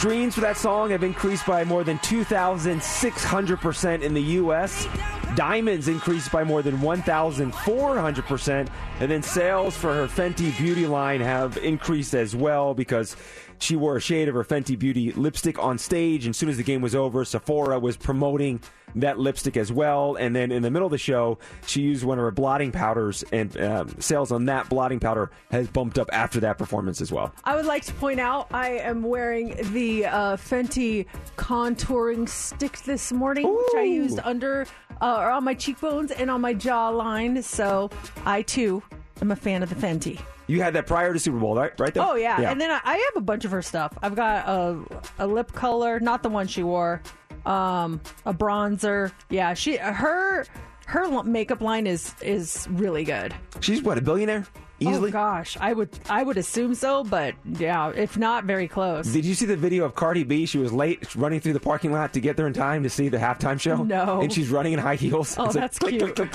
Streams for that song have increased by more than 2,600% in the U.S. Diamonds increased by more than 1,400%. And then sales for her Fenty Beauty line have increased as well because she wore a shade of her Fenty Beauty lipstick on stage. And as soon as the game was over, Sephora was promoting that lipstick as well. And then in the middle of the show, she used one of her blotting powders, and sales on that blotting powder has bumped up after that performance as well. I would like to point out I am wearing the Fenty contouring stick this morning, ooh, which I used under or on my cheekbones and on my jawline. So I, too, am a fan of the Fenty. You had that prior to Super Bowl, right there? Oh, yeah. And then I have a bunch of her stuff. I've got a lip color, not the one she wore, a bronzer. Yeah, her makeup line is really good. She's what, a billionaire? Easily? Oh, gosh. I would assume so, but yeah, if not, very close. Did you see the video of Cardi B? She was late running through the parking lot to get there in time to see the halftime show. No. And she's running in high heels. Oh, that's cute. Like, take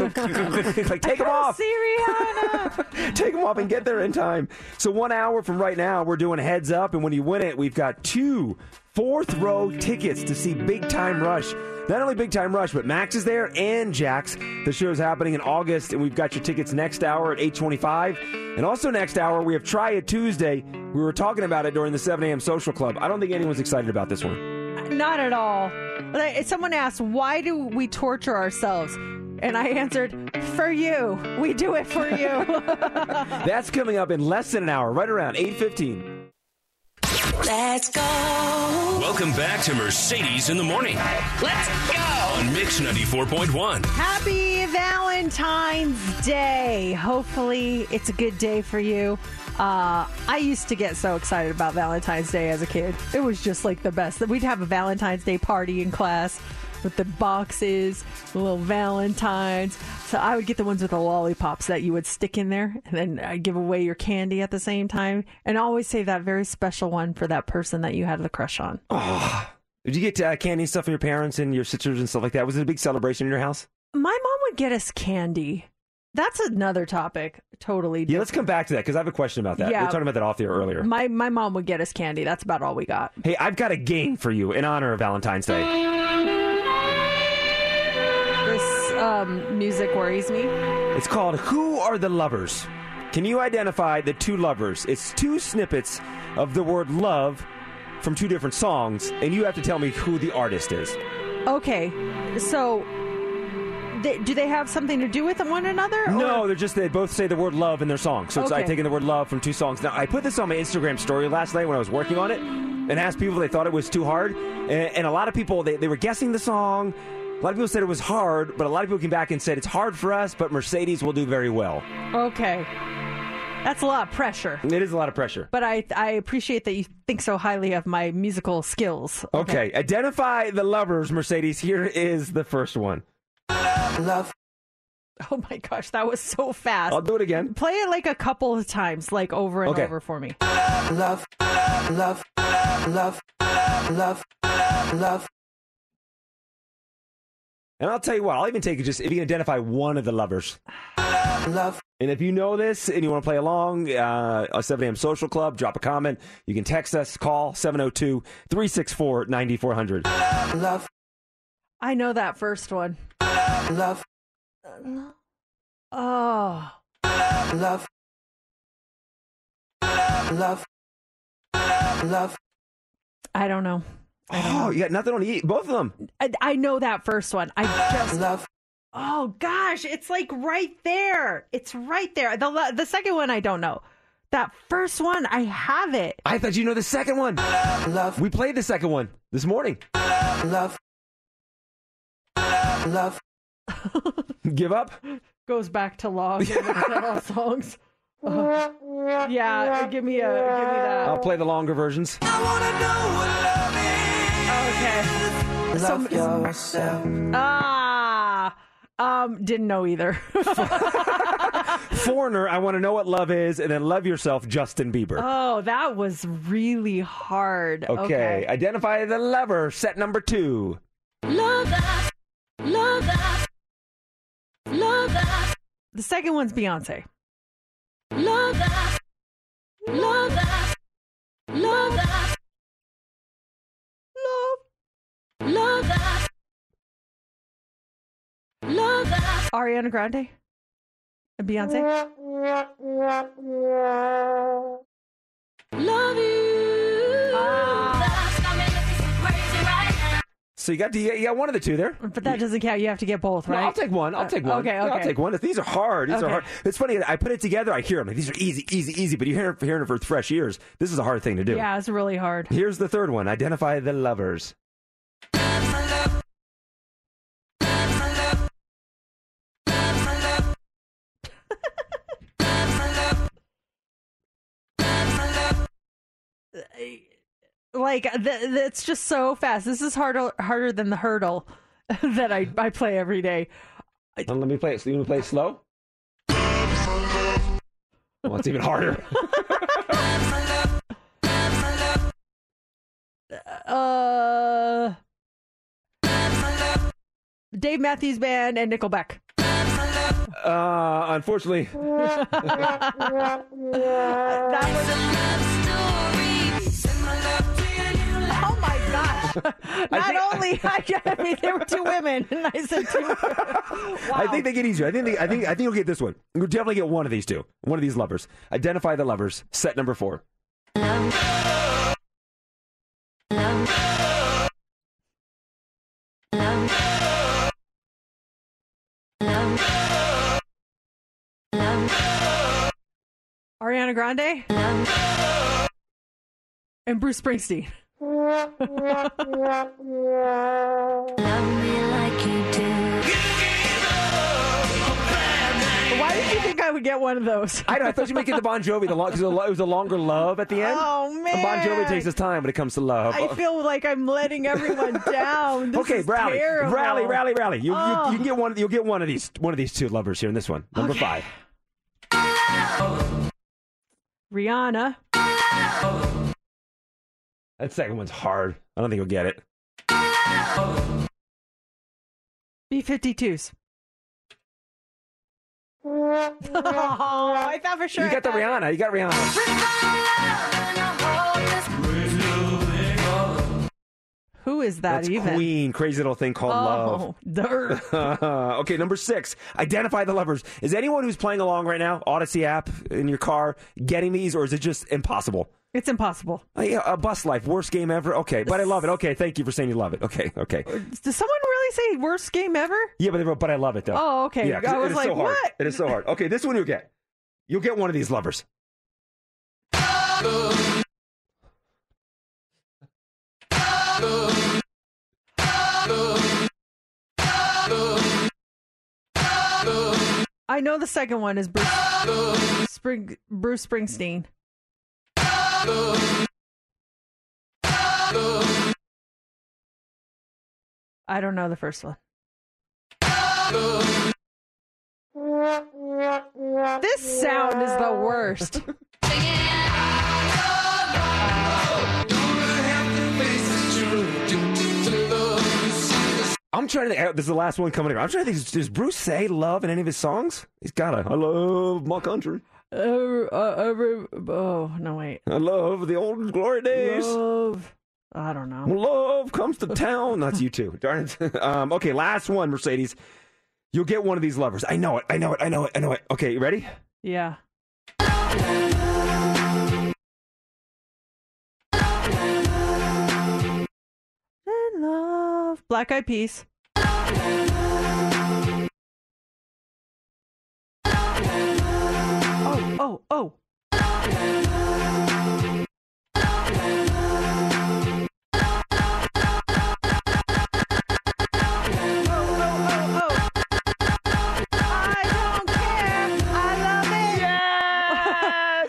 them off. Rihanna. Take them off and get there in time. So 1 hour from right now, we're doing Heads Up, and when you win it, we've got 2 fourth-row tickets to see Big Time Rush. Not only Big Time Rush, but Max is there and Jax. The show's happening in August, and we've got your tickets next hour at 8:25. And also next hour, we have Try It Tuesday. We were talking about it during the 7 a.m. Social Club. I don't think anyone's excited about this one. Not at all. Someone asked, why do we torture ourselves? And I answered, for you. We do it for you. That's coming up in less than an hour, right around 8:15. Let's go. Welcome back to Mercedes in the Morning. Let's go. On Mix 94.1. Happy Valentine's Day. Hopefully it's a good day for you. I used to get so excited about Valentine's Day as a kid. It was just like the best. We'd have a Valentine's Day party in class with the boxes, the little Valentines. So I would get the ones with the lollipops that you would stick in there, and then I'd give away your candy at the same time, and always save that very special one for that person that you had the crush on. Oh, did you get candy and stuff from your parents and your sisters and stuff like that? Was it a big celebration in your house? My mom would get us candy. That's another topic. Totally different. Yeah, let's come back to that because I have a question about that. Yeah, we were talking about that off the air earlier. My mom would get us candy. That's about all we got. Hey, I've got a game for you in honor of Valentine's Day. Music worries me. It's called Who Are the Lovers? Can you identify the two lovers? It's two snippets of the word love from two different songs, and you have to tell me who the artist is. Okay, so do they have something to do with one another? Or? No, they both say the word love in their song. So it's like taking the word love from two songs. Now, I put this on my Instagram story last night when I was working on it and asked people if they thought it was too hard. And a lot of people, they were guessing the song. A lot of people said it was hard, but a lot of people came back and said it's hard for us, but Mercedes will do very well. Okay. That's a lot of pressure. It is a lot of pressure. But I appreciate that you think so highly of my musical skills. Okay. Identify the lovers, Mercedes. Here is the first one. Love. Oh, my gosh. That was so fast. I'll do it again. Play it like a couple of times, like over and over for me. Love, love, love, love, love. And I'll tell you what, I'll even take it just if you can identify one of the lovers. Love. And if you know this and you want to play along, 7 a.m. Social Club, drop a comment. You can text us, call 702-364-9400. Love. I know that first one. Love. Oh. Love. Love. Love. I don't know. Oh, you got nothing on to eat. Both of them. I know that first one. I just love. Oh, gosh. It's like right there. It's right there. The second one, I don't know. That first one, I have it. I thought you know the second one. Love. We played the second one this morning. Love. Love. Give up? Goes back to log all songs. Yeah, give me that. I'll play the longer versions. I want to know what love is. Okay. Love yourself. Didn't know either. Foreigner, I want to know what love is, and then Love Yourself, Justin Bieber. Oh, that was really hard. Okay. Identify the lover, set number 2. Love us. Love us. Love us. The second one's Beyonce. Love us. Love us. Love us. Ariana Grande and Beyonce. Love you. So you got one of the two there. But that doesn't count. You have to get both, right? No, I'll take one. Okay. I'll take one. These are hard. It's funny. I put it together. I hear them. Like, these are easy. But you're hearing it for fresh ears. This is a hard thing to do. Yeah, it's really hard. Here's the third one. Identify the lovers. Like, it's just so fast. This is harder than the hurdle that I play every day. Let me play it. So you want to play it slow? Well, it's even harder. Dave Matthews Band and Nickelback. Unfortunately. Oh my gosh. They were two women, and I said two. Wow. I think they get easier. I think you'll get this one. You'll definitely get one of these two. One of these lovers. Identify the lovers. Set number 4. Ariana Grande and Bruce Springsteen. Why did you think I would get one of those? I know. I thought you might get the Bon Jovi, because it was a longer love at the end. Oh, man. And Bon Jovi takes his time when it comes to love. I feel like I'm letting everyone down. This okay, is rally, terrible. Rally. You get one. You'll get one of these two lovers here in this one. Number 5. Rihanna. That second one's hard. I don't think you'll get it. B-52s. I thought for sure. You got Rihanna. Who is that? That's even? Queen. Crazy Little Thing Called Love. Dirt. Okay, number 6. Identify the lovers. Is anyone who's playing along right now, Odyssey app in your car, getting these, or is it just impossible? It's impossible. A bus life. Worst game ever. Okay, but I love it. Okay, thank you for saying you love it. Okay. Does someone really say worst game ever? Yeah, but they wrote, but I love it, though. Oh, okay. Yeah, I was like, so what? It is so hard. Okay, this one you'll get. You'll get one of these lovers. I know the second one is Bruce Springsteen. I don't know the first one. This sound is the worst. I'm trying to think. This is the last one coming here. I'm trying to think. Does Bruce say love in any of his songs? He's got I love my country. I love the old glory days. Love, I don't know. Love comes to town. That's you too. Darn it. Okay, last one, Mercedes. You'll get one of these lovers. I know it. Okay, you ready? Yeah. I love Black Eyed Peas. Oh. I don't care. I love it. Yes,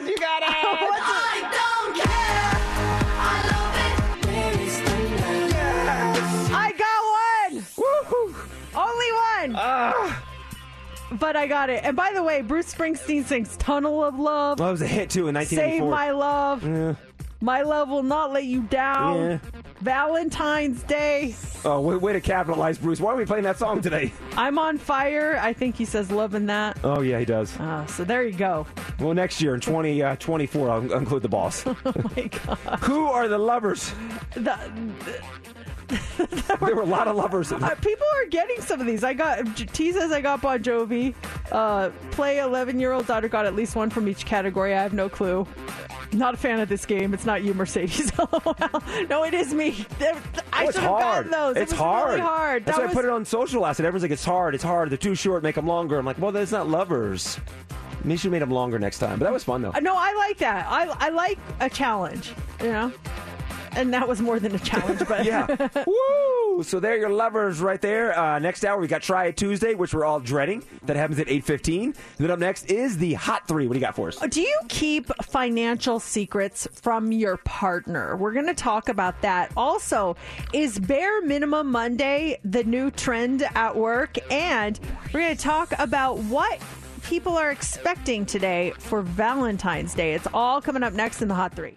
you got it. I don't care. I love it. Yes. I got one. Woo-hoo. Only one. But I got it. And by the way, Bruce Springsteen sings Tunnel of Love. Well, it was a hit, too, in 1984. Save My Love. Yeah. My Love Will Not Let You Down. Yeah. Valentine's Day. Oh, way to capitalize, Bruce. Why are we playing that song today? I'm on fire. I think he says love in that. Oh, yeah, he does. So there you go. Well, next year in 2024, I'll include the boss. Oh, my God. Who are the lovers? There were a lot of lovers in there. People are getting some of these. I got, T says I got Bon Jovi. Play 11-year-old daughter got at least one from each category. I have no clue. Not a fan of this game. It's not you, Mercedes. No, it is me. I should have gotten those. It's hard. Really hard. That's why I put it on social last night. Everyone's like, it's hard. It's hard. They're too short. Make them longer. I'm like, well, that's not lovers. Maybe should have made them longer next time. But that was fun, though. No, I like that. I like a challenge, you know? And that was more than a challenge, but... yeah. Woo! So there are your lovers right there. Next hour, we got Try It Tuesday, which we're all dreading. That happens at 8:15. Then up next is the Hot 3. What do you got for us? Do you keep financial secrets from your partner? We're going to talk about that. Also, is Bare Minimum Monday the new trend at work? And we're going to talk about what people are expecting today for Valentine's Day. It's all coming up next in the Hot 3.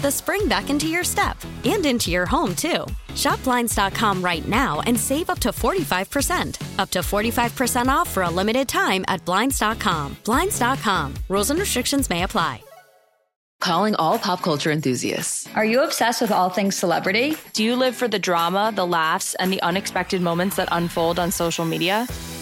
the spring back into your step. And into your home, too. Shop Blinds.com right now and save up to 45%. Up to 45% off for a limited time at Blinds.com. Blinds.com. Rules and restrictions may apply. Calling all pop culture enthusiasts. Are you obsessed with all things celebrity? Do you live for the drama, the laughs, and the unexpected moments that unfold on social media?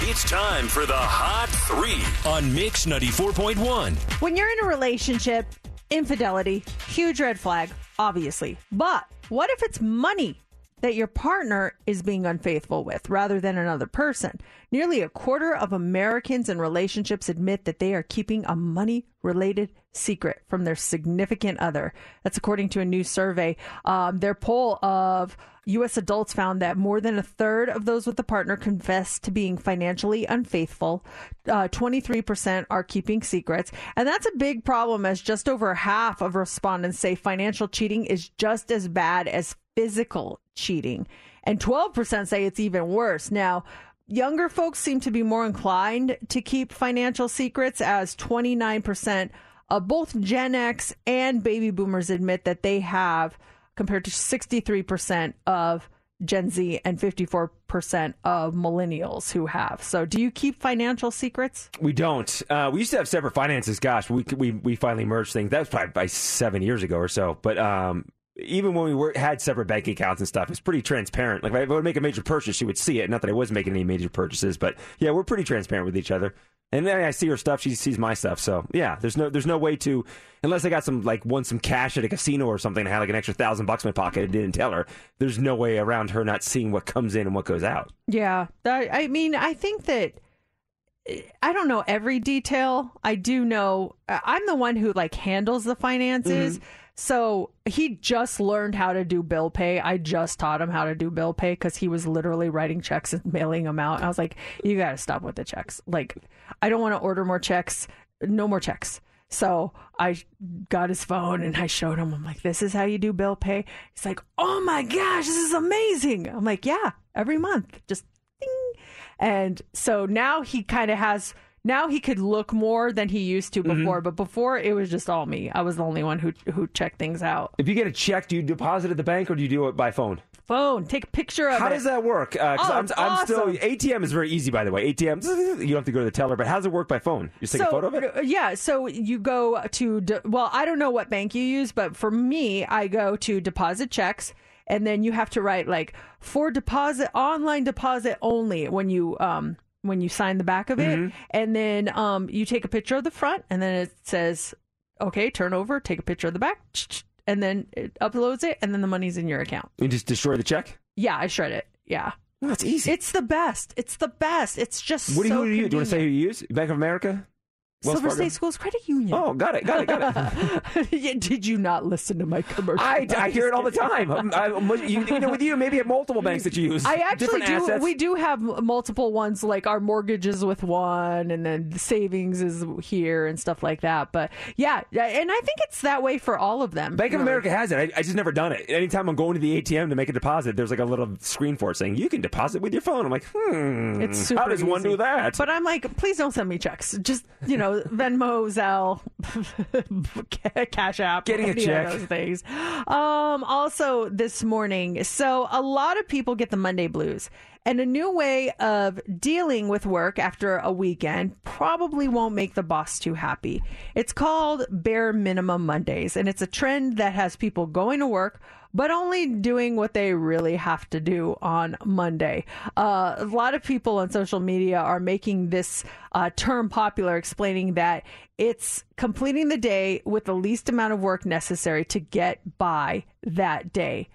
1. It's time for the Hot 3 on Mix 94.1. When you're in a relationship, infidelity, huge red flag, obviously. But what if it's money that your partner is being unfaithful with rather than another person? Nearly 25% of Americans in relationships admit that they are keeping a money-related secret from their significant other. That's according to a new survey. Their poll of U.S. adults found that more than 1/3 of those with a partner confess to being financially unfaithful. 23% are keeping secrets. And that's a big problem, as just over half of respondents say financial cheating is just as bad as physical cheating. And 12% say it's even worse. Now, younger folks seem to be more inclined to keep financial secrets, as 29% of both Gen X and baby boomers admit that they have, compared to 63% of Gen Z and 54% of millennials who have. So do you keep financial secrets? We don't. We used to have separate finances. Gosh, we finally merged things. That was probably by 7 years ago or so. But even when we had separate bank accounts and stuff, it's pretty transparent. Like, if I would make a major purchase, she would see it. Not that I was making any major purchases, but yeah, we're pretty transparent with each other. And then I see her stuff, she sees my stuff. So yeah, there's no way to, unless I got some cash at a casino or something, and I had an extra $1,000 in my pocket and didn't tell her. There's no way around her not seeing what comes in and what goes out. Yeah, I mean, I think that I don't know every detail. I do know I'm the one who handles the finances. Mm-hmm. So he just learned how to do bill pay. I just taught him how to do bill pay because he was literally writing checks and mailing them out. I was like, you got to stop with the checks. I don't want to order more checks. No more checks. So I got his phone and I showed him. I'm like, this is how you do bill pay. He's like, oh my gosh, this is amazing. I'm like, yeah, every month. Just ding. And so now he kind of has, now he could look more than he used to before. Mm-hmm. But before it was just all me. I was the only one who checked things out. If you get a check, do you deposit it at the bank or do you do it by phone? Phone. Take a picture of it. How does that work? I'm still, ATM is very easy, by the way. ATM, you don't have to go to the teller, but how does it work by phone? You just take a photo of it? Yeah, so you go to, well, I don't know what bank you use, but for me, I go to deposit checks, and then you have to write like, for deposit, online deposit only when you sign the back of it, mm-hmm. and then you take a picture of the front, and then it says, okay, turn over, take a picture of the back, and then it uploads it, and then the money's in your account. You just destroy the check? Yeah, I shred it. Yeah. Well, it's easy. It's the best. It's the best. It's just what do you, so convenient. Do you want to say who you use? Bank of America? Wells Silver Fargo? State Schools Credit Union. Oh, got it. Did you not listen to my commercial? I hear it all the time. With you, maybe at multiple banks that you use. I actually do. Assets. We do have multiple ones, like our mortgages with one, and then the savings is here and stuff like that. But yeah, and I think it's that way for all of them. Bank of America has it. I just never done it. Anytime I'm going to the ATM to make a deposit, there's like a little screen for it saying, you can deposit with your phone. I'm like, it's super how does one easy. Do that? But I'm like, please don't send me checks. Just, you know, Venmo, Zelle, Cash App, getting a check. Those things. Also this morning, so a lot of people get the Monday blues, and a new way of dealing with work after a weekend probably won't make the boss too happy. It's called Bare Minimum Mondays, and it's a trend that has people going to work but only doing what they really have to do on Monday. A lot of people on social media are making this term popular, explaining that it's completing the day with the least amount of work necessary to get by that day.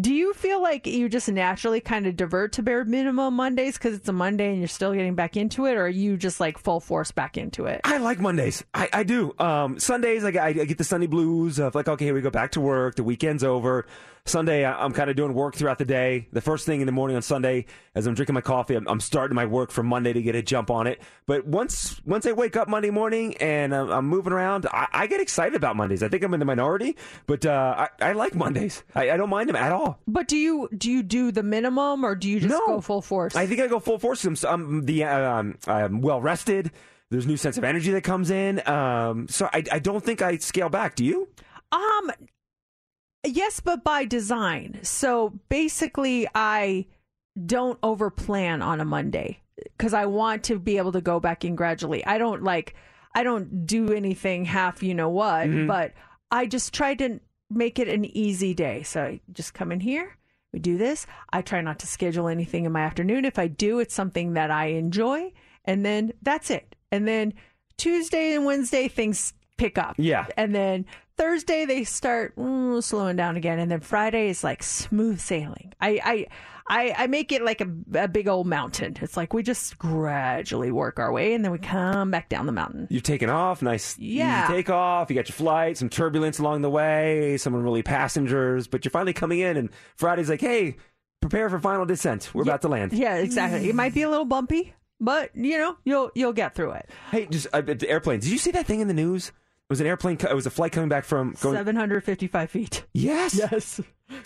Do you feel like you just naturally kind of divert to bare minimum Mondays because it's a Monday and you're still getting back into it, or are you just like full force back into it? I like Mondays. I do. Sundays, I get the Sunday blues of like, okay, here we go back to work. The weekend's over. Sunday, I'm kind of doing work throughout the day. The first thing in the morning on Sunday, as I'm drinking my coffee, I'm starting my work for Monday to get a jump on it. But once I wake up Monday morning and I'm moving around, I get excited about Mondays. I think I'm in the minority, but I like Mondays. I don't mind them at all. But do you do the minimum, or do you just go full force? I think I go full force. I'm well rested. There's a new sense of energy that comes in. So I don't think I scale back. Do you? Yes, but by design. So basically, I don't overplan on a Monday because I want to be able to go back in gradually. I don't do anything half, you know what, mm-hmm. but I just try to make it an easy day. So I just come in here, we do this. I try not to schedule anything in my afternoon. If I do, it's something that I enjoy, and then that's it. And then Tuesday and Wednesday, things pick up. Yeah. And then Thursday, they start slowing down again. And then Friday is like smooth sailing. I make it like a big old mountain. It's like we just gradually work our way, and then we come back down the mountain. You're taking off. Nice. Yeah. You take off. You got your flight, some turbulence along the way, some unruly passengers. But you're finally coming in, and Friday's like, hey, prepare for final descent. We're about to land. Yeah, exactly. It might be a little bumpy, but, you know, you'll get through it. Hey, just the airplane. Did you see that thing in the news? It was an airplane. It was a flight coming back from 755 feet. Yes.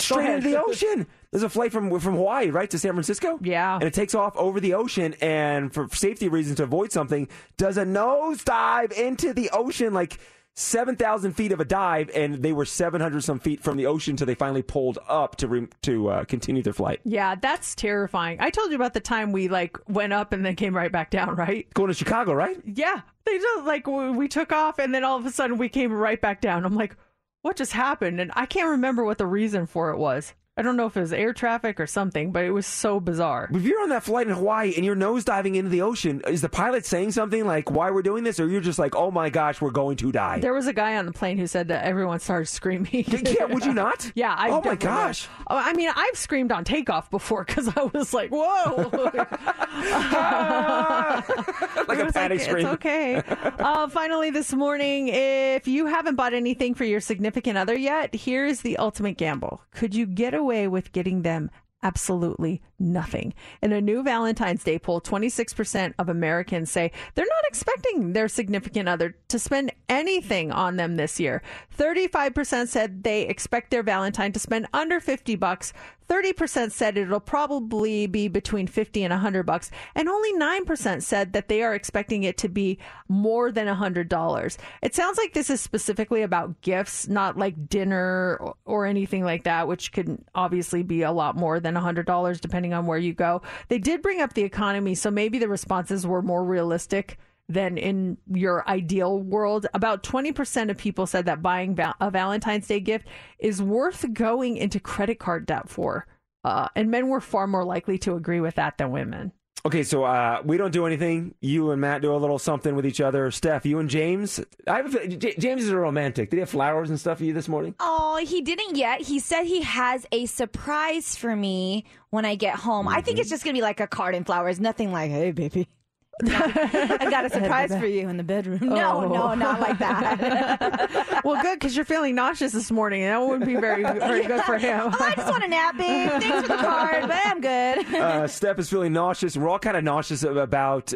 Straight into the ocean. There's a flight from Hawaii, right, to San Francisco. Yeah. And it takes off over the ocean, and for safety reasons, to avoid something, does a nosedive into the ocean, like 7,000 feet of a dive, and they were 700 some feet from the ocean until they finally pulled up to continue their flight. Yeah, that's terrifying. I told you about the time we like went up and then came right back down, right? Going to Chicago, right? Yeah. They just like, we took off and then all of a sudden we came right back down. I'm like, what just happened? And I can't remember what the reason for it was. I don't know if it was air traffic or something, but it was so bizarre. If you're on that flight in Hawaii and you're nosediving into the ocean, is the pilot saying something like why we're doing this? Or you're just like, oh my gosh, we're going to die? There was a guy on the plane who said that everyone started screaming. Yeah, would you not? Yeah. Oh my gosh. I mean, I've screamed on takeoff before because I was like, whoa. Like a panic scream. It's okay. Finally this morning, if you haven't bought anything for your significant other yet, here's the ultimate gamble. Could you get away with getting them absolutely nothing. In a new Valentine's Day poll, 26% of Americans say they're not expecting their significant other to spend anything on them this year. 35% said they expect their Valentine to spend under $50. 30% said it'll probably be between $50 and $100, and only 9% said that they are expecting it to be more than $100. It sounds like this is specifically about gifts, not like dinner or anything like that, which could obviously be a lot more than $100 depending on where you go. They did bring up the economy, so maybe the responses were more realistic than in your ideal world. About 20% of people said that buying a Valentine's Day gift is worth going into credit card debt for. And men were far more likely to agree with that than women. Okay, so we don't do anything. You and Matt do a little something with each other. Steph, you and James. James is a romantic. Did he have flowers and stuff for you this morning? Oh, he didn't yet. He said he has a surprise for me when I get home. Mm-hmm. I think it's just going to be like a card and flowers. Nothing like, hey, baby. I got a surprise for you in the bedroom. No, not like that. Well, good, because you're feeling nauseous this morning. That wouldn't be very good for him. Oh, I just want a nap, babe. Thanks for the card, but I'm good. Steph is feeling nauseous. We're all kind of nauseous about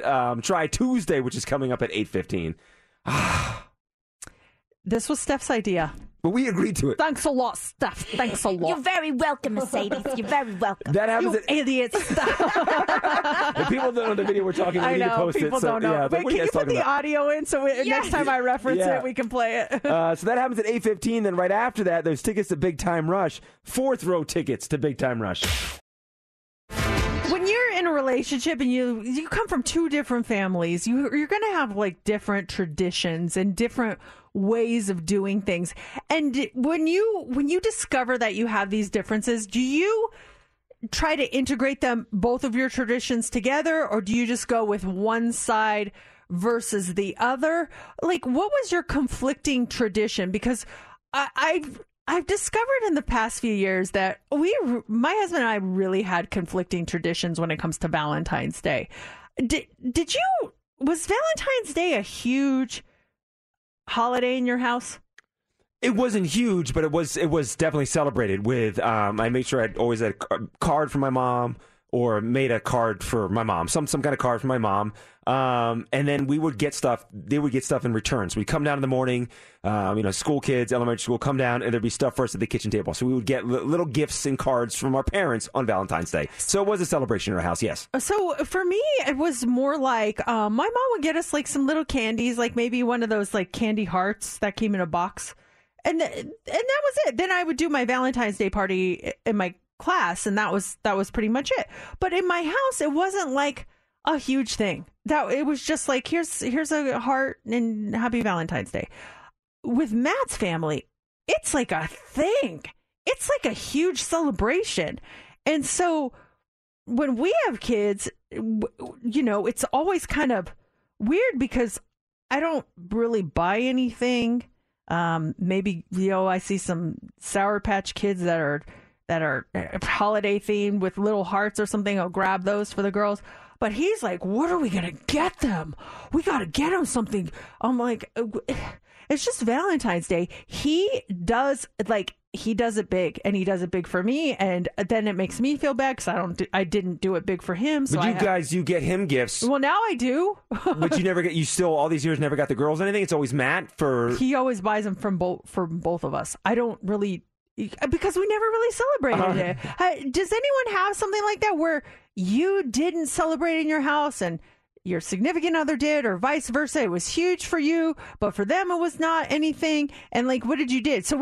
Try Tuesday, which is coming up at 8:15. This was Steph's idea. But we agreed to it. Thanks a lot, Steph. Thanks a lot. You're very welcome, Mercedes. You're very welcome. That happens. You idiots. The people don't know the video we're talking about. I know. Post people it, don't so, know. Yeah, but can you put the audio in so next time I reference it, we can play it? So that happens at 8:15. Then right after that, there's tickets to Big Time Rush. Fourth row tickets to Big Time Rush. When you're in a relationship and you come from two different families, you're going to have like different traditions and different ways of doing things. And when you discover that you have these differences, do you try to integrate them, both of your traditions together, or do you just go with one side versus the other? Like, what was your conflicting tradition? Because I've discovered in the past few years that my husband and I really had conflicting traditions when it comes to Valentine's Day. Was Valentine's Day a huge holiday in your house? It wasn't huge, but it was definitely celebrated with, I made sure I'd always had a card for my mom, or made a card for my mom, some kind of card for my mom. And then we would get stuff. They would get stuff in return. So we'd come down in the morning, school kids, elementary school, come down, and there'd be stuff for us at the kitchen table. So we would get little gifts and cards from our parents on Valentine's Day. So it was a celebration in our house, yes. So for me, it was more like my mom would get us like some little candies, like maybe one of those like candy hearts that came in a box. And that was it. Then I would do my Valentine's Day party in my class, and that was pretty much it. But in my house, it wasn't like a huge thing. That it was just like here's a heart and happy Valentine's Day. With Matt's family, it's like a thing. It's like a huge celebration. And so when we have kids, it's always kind of weird because I don't really buy anything. Maybe I see some Sour Patch Kids that are holiday themed with little hearts or something. I'll grab those for the girls. But he's like, what are we going to get them? We got to get them something. I'm like, it's just Valentine's Day. He does it big, and he does it big for me. And then it makes me feel bad because I didn't do it big for him. So but you get him gifts. Well, now I do. But you still all these years never got the girls anything. It's always Matt for. He always buys them from both of us. I don't really. Because we never really celebrated it. Does anyone have something like that where you didn't celebrate in your house and your significant other did, or vice versa? It was huge for you, but for them it was not anything. And like, what did you do? So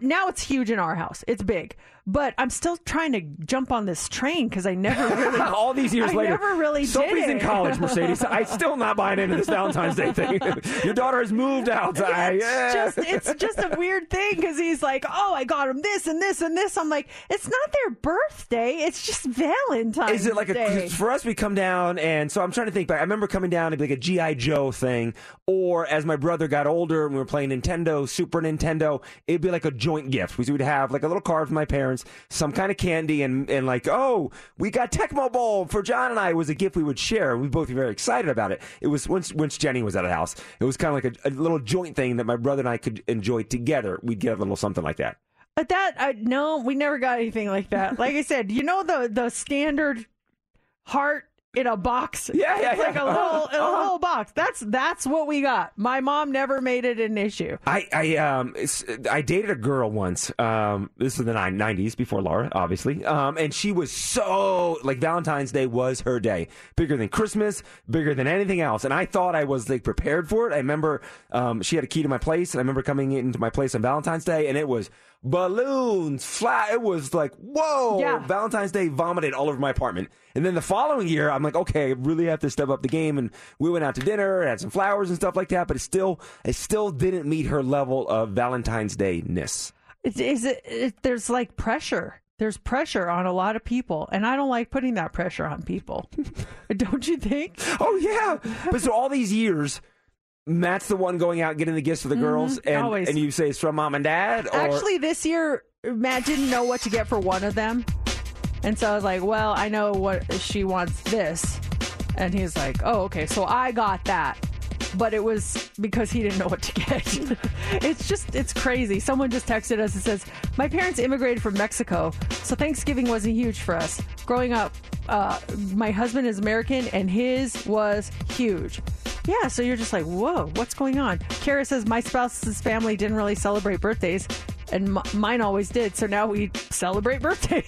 now it's huge in our house. It's big. But I'm still trying to jump on this train because I never really all these years later. I never really somebody's did it. In college, Mercedes. I'm still not buying into this Valentine's Day thing. Your daughter has moved out. It's just a weird thing because he's like, oh, I got him this and this and this. I'm like, it's not their birthday. It's just Valentine's Day. Is it like Day. For us? We come down, and so I'm trying to think back. I remember coming down and be like a GI Joe thing, or as my brother got older and we were playing Nintendo, Super Nintendo, it'd be like a joint gift. We would have like a little card from my parents. Some kind of candy and like, oh, we got Tecmo Bowl for John and I. It was a gift we would share. We'd both be very excited about it. It was once Jenny was out of the house, it was kind of like a little joint thing that my brother and I could enjoy together. We'd get a little something like that. But that, no, we never got anything like that. Like I said, you know, the standard heart in a box. Yeah, yeah, it's like a little a little box. That's what we got. My mom never made it an issue. I dated a girl once. This was the 90s, before Laura, obviously. And she was so, like, Valentine's Day was her day. Bigger than Christmas, bigger than anything else. And I thought I was, like, prepared for it. I remember she had a key to my place, and I remember coming into my place on Valentine's Day, and it was balloons, flat. It was like, whoa, yeah. Valentine's Day vomited all over my apartment. And then the following year, I'm like, okay, I really have to step up the game. And we went out to dinner and had some flowers and stuff like that. But it still didn't meet her level of Valentine's Day-ness. There's like pressure. There's pressure on a lot of people. And I don't like putting that pressure on people. Don't you think? Oh, yeah. But so all these years, Matt's the one going out getting the gifts for the girls, and you say it's from mom and dad? Or? Actually, this year, Matt didn't know what to get for one of them. And so I was like, well, I know what she wants, this. And he's like, oh, okay, so I got that. But it was because he didn't know what to get. It's crazy. Someone just texted us and says, my parents immigrated from Mexico, so Thanksgiving wasn't huge for us. Growing up, my husband is American, and his was huge. Yeah, so you're just like, whoa, what's going on? Kara says, my spouse's family didn't really celebrate birthdays, and mine always did, so now we celebrate birthdays.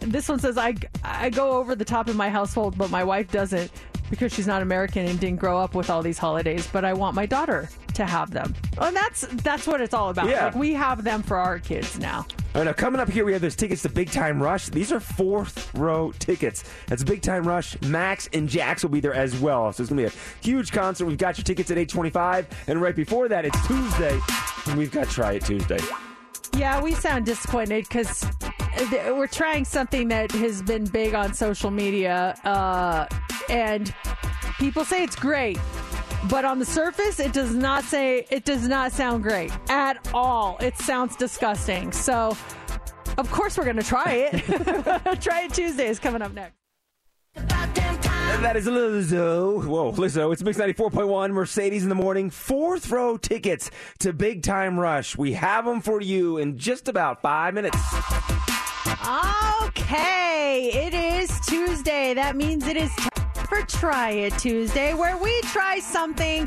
This one says, I go over the top in my household, but my wife doesn't because she's not American and didn't grow up with all these holidays, but I want my daughter to have them. And that's what it's all about. Yeah. Like, we have them for our kids now. All right, now coming up here, we have those tickets to Big Time Rush. These are fourth-row tickets. That's Big Time Rush. Max and Jax will be there as well. So it's going to be a huge concert. We've got your tickets at 8:25. And right before that, it's Tuesday, and we've got Try It Tuesday. Yeah, we sound disappointed because we're trying something that has been big on social media, and people say it's great. But on the surface, it does not sound great at all. It sounds disgusting. So, of course, we're going to try it. Try It Tuesday is coming up next. That is Lizzo. Whoa, Lizzo. It's Mix 94.1, Mercedes in the morning. Fourth row tickets to Big Time Rush. We have them for you in just about 5 minutes. Okay, it is Tuesday. That means it is for Try It Tuesday, where we try something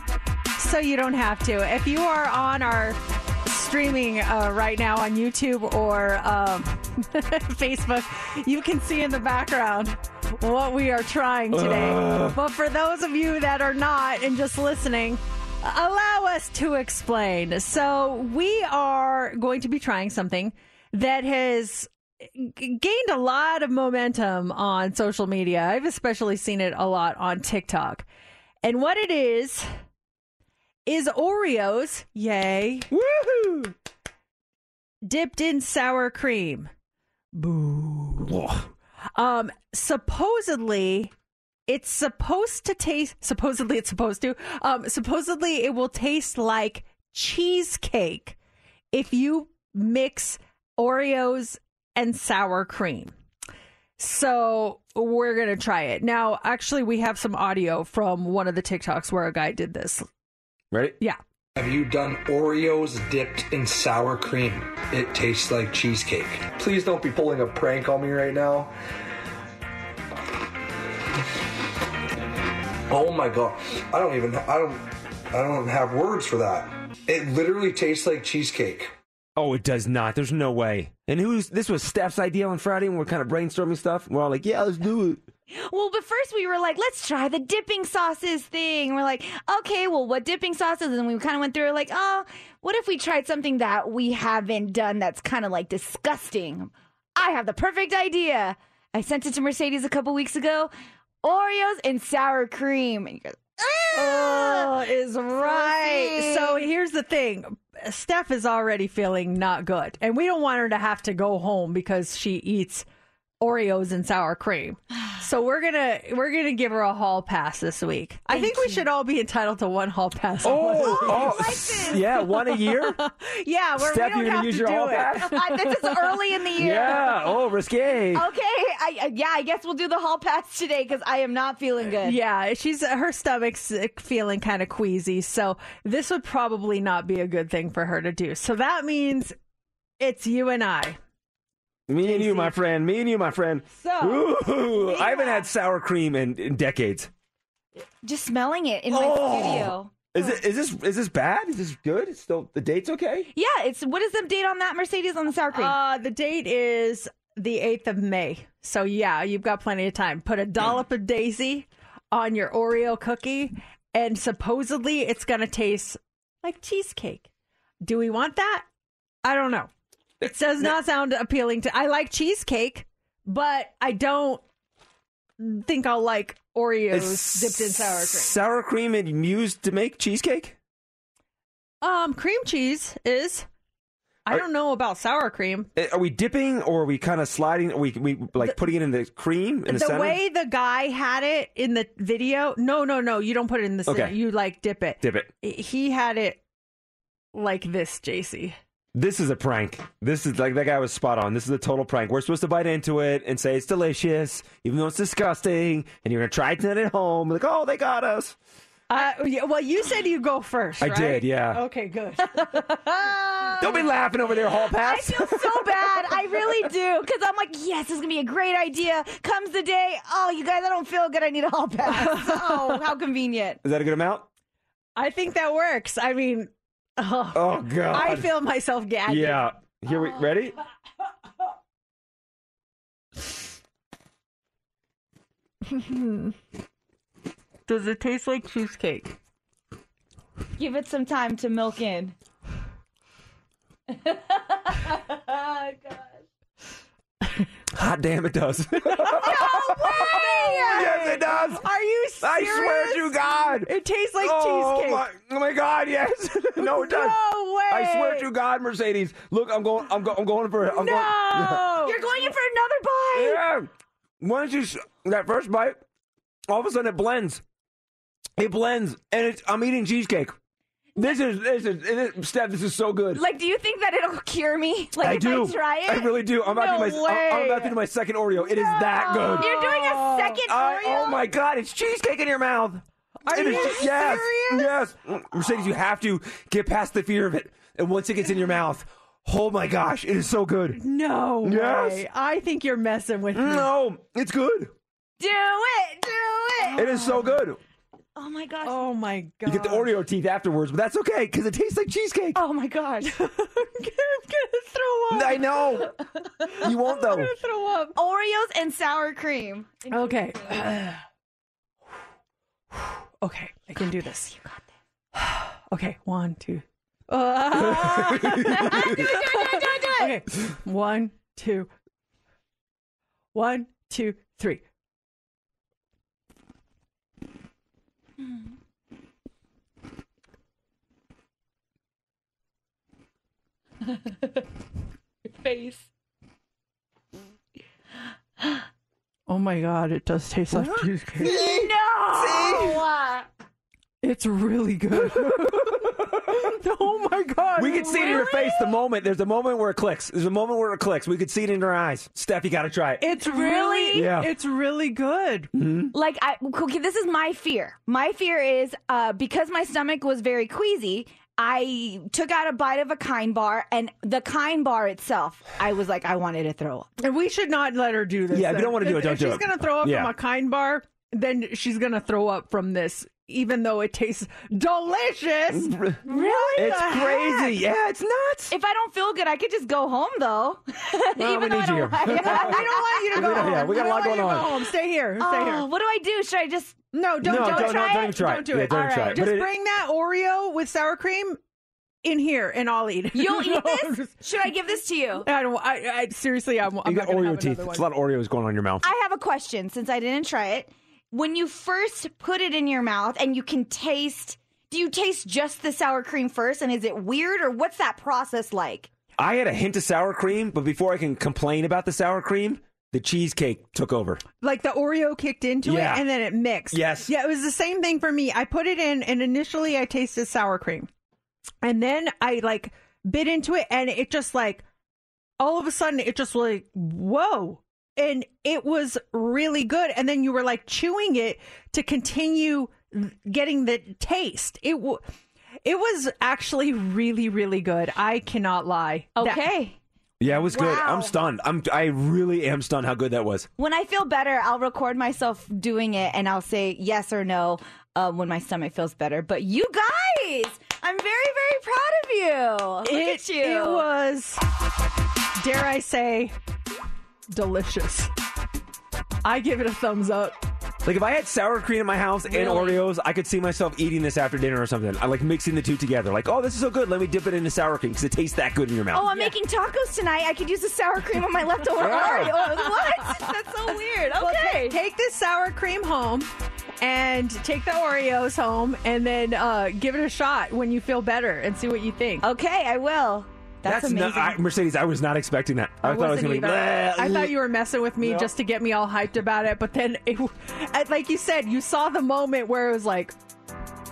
so you don't have to. If you are on our streaming right now on YouTube or Facebook, you can see in the background what we are trying today. But for those of you that are not and just listening, allow us to explain. So we are going to be trying something that has gained a lot of momentum on social media. I've especially seen it a lot on TikTok. And what it is Oreos, yay, woohoo, dipped in sour cream. Boo. Supposedly it's supposed to taste, supposedly it will taste like cheesecake if you mix Oreos and sour cream. So we're going to try it. Now, actually, we have some audio from one of the TikToks where a guy did this. Ready? Yeah. Have you done Oreos dipped in sour cream? It tastes like cheesecake. Please don't be pulling a prank on me right now. Oh my God. I don't have words for that. It literally tastes like cheesecake. Oh, it does not. There's no way. And this was Steph's idea on Friday when we're kind of brainstorming stuff. We're all like, yeah, let's do it. Well, but first we were like, let's try the dipping sauces thing. And we're like, okay, well, what dipping sauces? And we kind of went through like, oh, what if we tried something that we haven't done that's kind of like disgusting? I have the perfect idea. I sent it to Mercedes a couple weeks ago. Oreos and sour cream. And you go, oh, is right. So here's the thing. Steph is already feeling not good, and we don't want her to have to go home because she eats Oreos and sour cream. So we're gonna give her a hall pass this week. Thank I think you. We should all be entitled to one hall pass. Yeah, one a year. Yeah, we're Steph, we don't have to do it. This is early in the year. Yeah. Oh, risque. Okay. I guess we'll do the hall pass today because I am not feeling good. Yeah, her stomach's feeling kind of queasy, so this would probably not be a good thing for her to do. So that means It's you and I. Me JC. And you, my friend. Me and you, my friend. So, ooh, yeah. I haven't had sour cream in decades. Just smelling it in my studio. Is this bad? Is this good? It's still, the date's okay? Yeah. What is the date on that, Mercedes, on the sour cream? The date is the 8th of May. So, yeah, you've got plenty of time. Put a dollop of Daisy on your Oreo cookie, and supposedly it's going to taste like cheesecake. Do we want that? I don't know. It does not sound appealing to... I like cheesecake, but I don't think I'll like Oreos dipped in sour cream. Sour cream and used to make cheesecake? Cream cheese is... I don't know about sour cream. Are we dipping, or are we kind of sliding? Are we like putting it in the cream in the center? The way the guy had it in the video. No. You don't put it in the center. Okay. You like dip it. Dip it. He had it like this, JC. This is a prank. This is like, that guy was spot on. This is a total prank. We're supposed to bite into it and say it's delicious, even though it's disgusting, and you're going to try it at home. Like, oh, they got us. Well, you said you go first, right? I did, yeah. Okay, good. Don't be laughing over there, Hall Pass. I feel so bad. I really do. Because I'm like, yes, this is going to be a great idea. Comes the day, oh, you guys, I don't feel good. I need a Hall Pass. Oh, how convenient. Is that a good amount? I think that works. I mean, oh God. I feel myself gagging. Yeah. Here we, ready? Does it taste like cheesecake? Give it some time to milk in. Oh, gosh. Hot damn, it does. No way! Yes, it does. Are you serious? I swear to God. It tastes like cheesecake. Oh my God, yes. No, it does. No way. I swear to God, Mercedes. Look, I'm going for it. No. You're going in for another bite. Yeah. Once that first bite, all of a sudden it blends. It blends, and I'm eating cheesecake. Steph, this is so good. Like, do you think that it'll cure me? Like, I try it? I really do. I'm about to do my second Oreo. It is that good. You're doing a second Oreo? Oh, my God. It's cheesecake in your mouth. Are you serious? Yes. Mercedes, you have to get past the fear of it. And once it gets in your mouth, oh, my gosh, it is so good. No way. I think you're messing with me. No, it's good. Do it. It is so good. Oh, my gosh. Oh, my God. You get the Oreo teeth afterwards, but that's okay, because it tastes like cheesecake. Oh, my gosh. I'm going to throw up. I know. You won't, though. I'm going to throw up. Oreos and sour cream. Okay. Okay, I can do this. You got this. Okay, one, two. Do it. Okay, one, two, three. Your face. Oh my God, it does taste like cheesecake. No! See? It's really good. Oh my God. We could see it in your face the moment. There's a moment where it clicks. We could see it in your eyes. Steph, you got to try it. It's really, yeah. It's really good. Mm-hmm. Like, this is my fear. My fear is because my stomach was very queasy, I took out a bite of a kind bar, and the kind bar itself, I was like, I wanted to throw up. And we should not let her do this. Yeah, if you don't want to do it, don't do it. If she's going to throw up from a kind bar, then she's going to throw up from this. Even though it tastes delicious. Really? It's crazy. Heck? Yeah, it's nuts. If I don't feel good, I could just go home, though. Well, even we need you. We don't want you to go home. Yeah, we got a lot going on. Stay here. What do I do? Should I just... No, don't try it. Don't do it. All right. Just bring that Oreo with sour cream in here, and I'll eat it. You'll eat this? Should I give this to you? Seriously, I'm not going to have another one. You got Oreo teeth. It's a lot of Oreos going on in your mouth. I have a question, since I didn't try it. When you first put it in your mouth and you can taste, do you taste just the sour cream first? And is it weird, or what's that process like? I had a hint of sour cream, but before I can complain about the sour cream, the cheesecake took over. Like the Oreo kicked into it and then it mixed. Yes. Yeah, it was the same thing for me. I put it in and initially I tasted sour cream. And then I like bit into it and it just like, all of a sudden it just like, whoa. And it was really good. And then you were like chewing it to continue getting the taste. It was actually really, really good. I cannot lie. Okay. Yeah, it was good. I'm stunned. I really am stunned how good that was. When I feel better, I'll record myself doing it, and I'll say yes or no when my stomach feels better. But you guys, I'm very, very proud of you. Look at you. It was, dare I say, delicious. I give it a thumbs up. Like, if I had sour cream in my house and Oreos, I could see myself eating this after dinner or something. I like mixing the two together. Like, oh, this is so good. Let me dip it into sour cream because it tastes that good in your mouth. Oh, I'm making tacos tonight. I could use the sour cream on my leftover Oreo. What? That's so weird. Okay. Well, take this sour cream home and take the Oreos home and then give it a shot when you feel better and see what you think. Okay, I will. That's amazing. Mercedes, I was not expecting that. I thought it was going to be... I thought you were messing with me just to get me all hyped about it. But then, like you said, you saw the moment where it was like,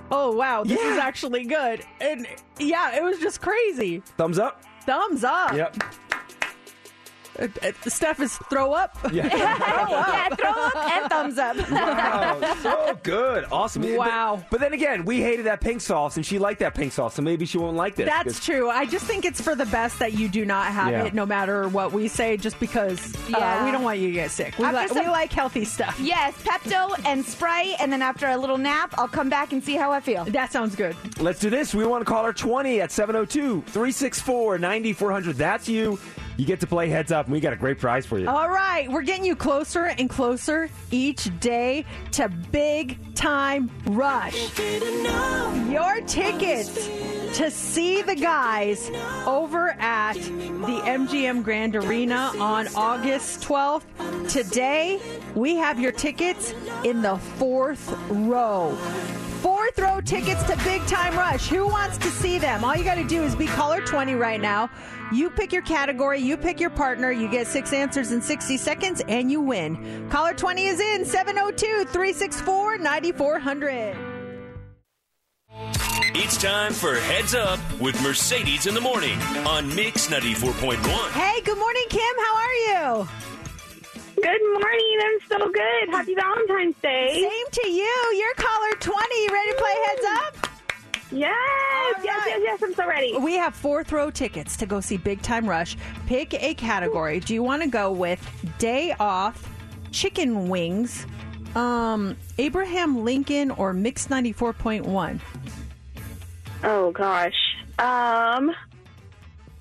oh, wow, this is actually good. And yeah, it was just crazy. Thumbs up. Thumbs up. Yep. Steph is throw up. Yeah. Throw up and thumbs up. Wow, so good. Awesome. Wow. But then again, we hated that pink sauce, and she liked that pink sauce, so maybe she won't like this. That's true. I just think it's for the best that you do not have it, no matter what we say, just because we don't want you to get sick. We like healthy stuff. Yes, Pepto and Sprite, and then after a little nap, I'll come back and see how I feel. That sounds good. Let's do this. We want to call her 20 at 702-364-9400. That's you. You get to play Heads Up. We got a great prize for you. All right. We're getting you closer and closer each day to Big Time Rush. Your tickets to see the guys over at the MGM Grand Arena on August 12th. Today, we have your tickets in the fourth row. Fourth row tickets to Big Time Rush. Who wants to see them? All you got to do is be caller 20 right now. You pick your category. You pick your partner. You get 6 answers in 60 seconds, and you win. Caller 20 is in. 702-364-9400. It's time for Heads Up with Mercedes in the Morning on Mix 94.1. Hey, good morning, Kim. How are you? Good morning. I'm so good. Happy Valentine's Day. Same to you. You're caller 20. You ready to play Heads Up? Yes. Right. Yes. I'm so ready. We have fourth row tickets to go see Big Time Rush. Pick a category. Do you want to go with day off, chicken wings, Abraham Lincoln, or Mix 94.1? Oh, gosh.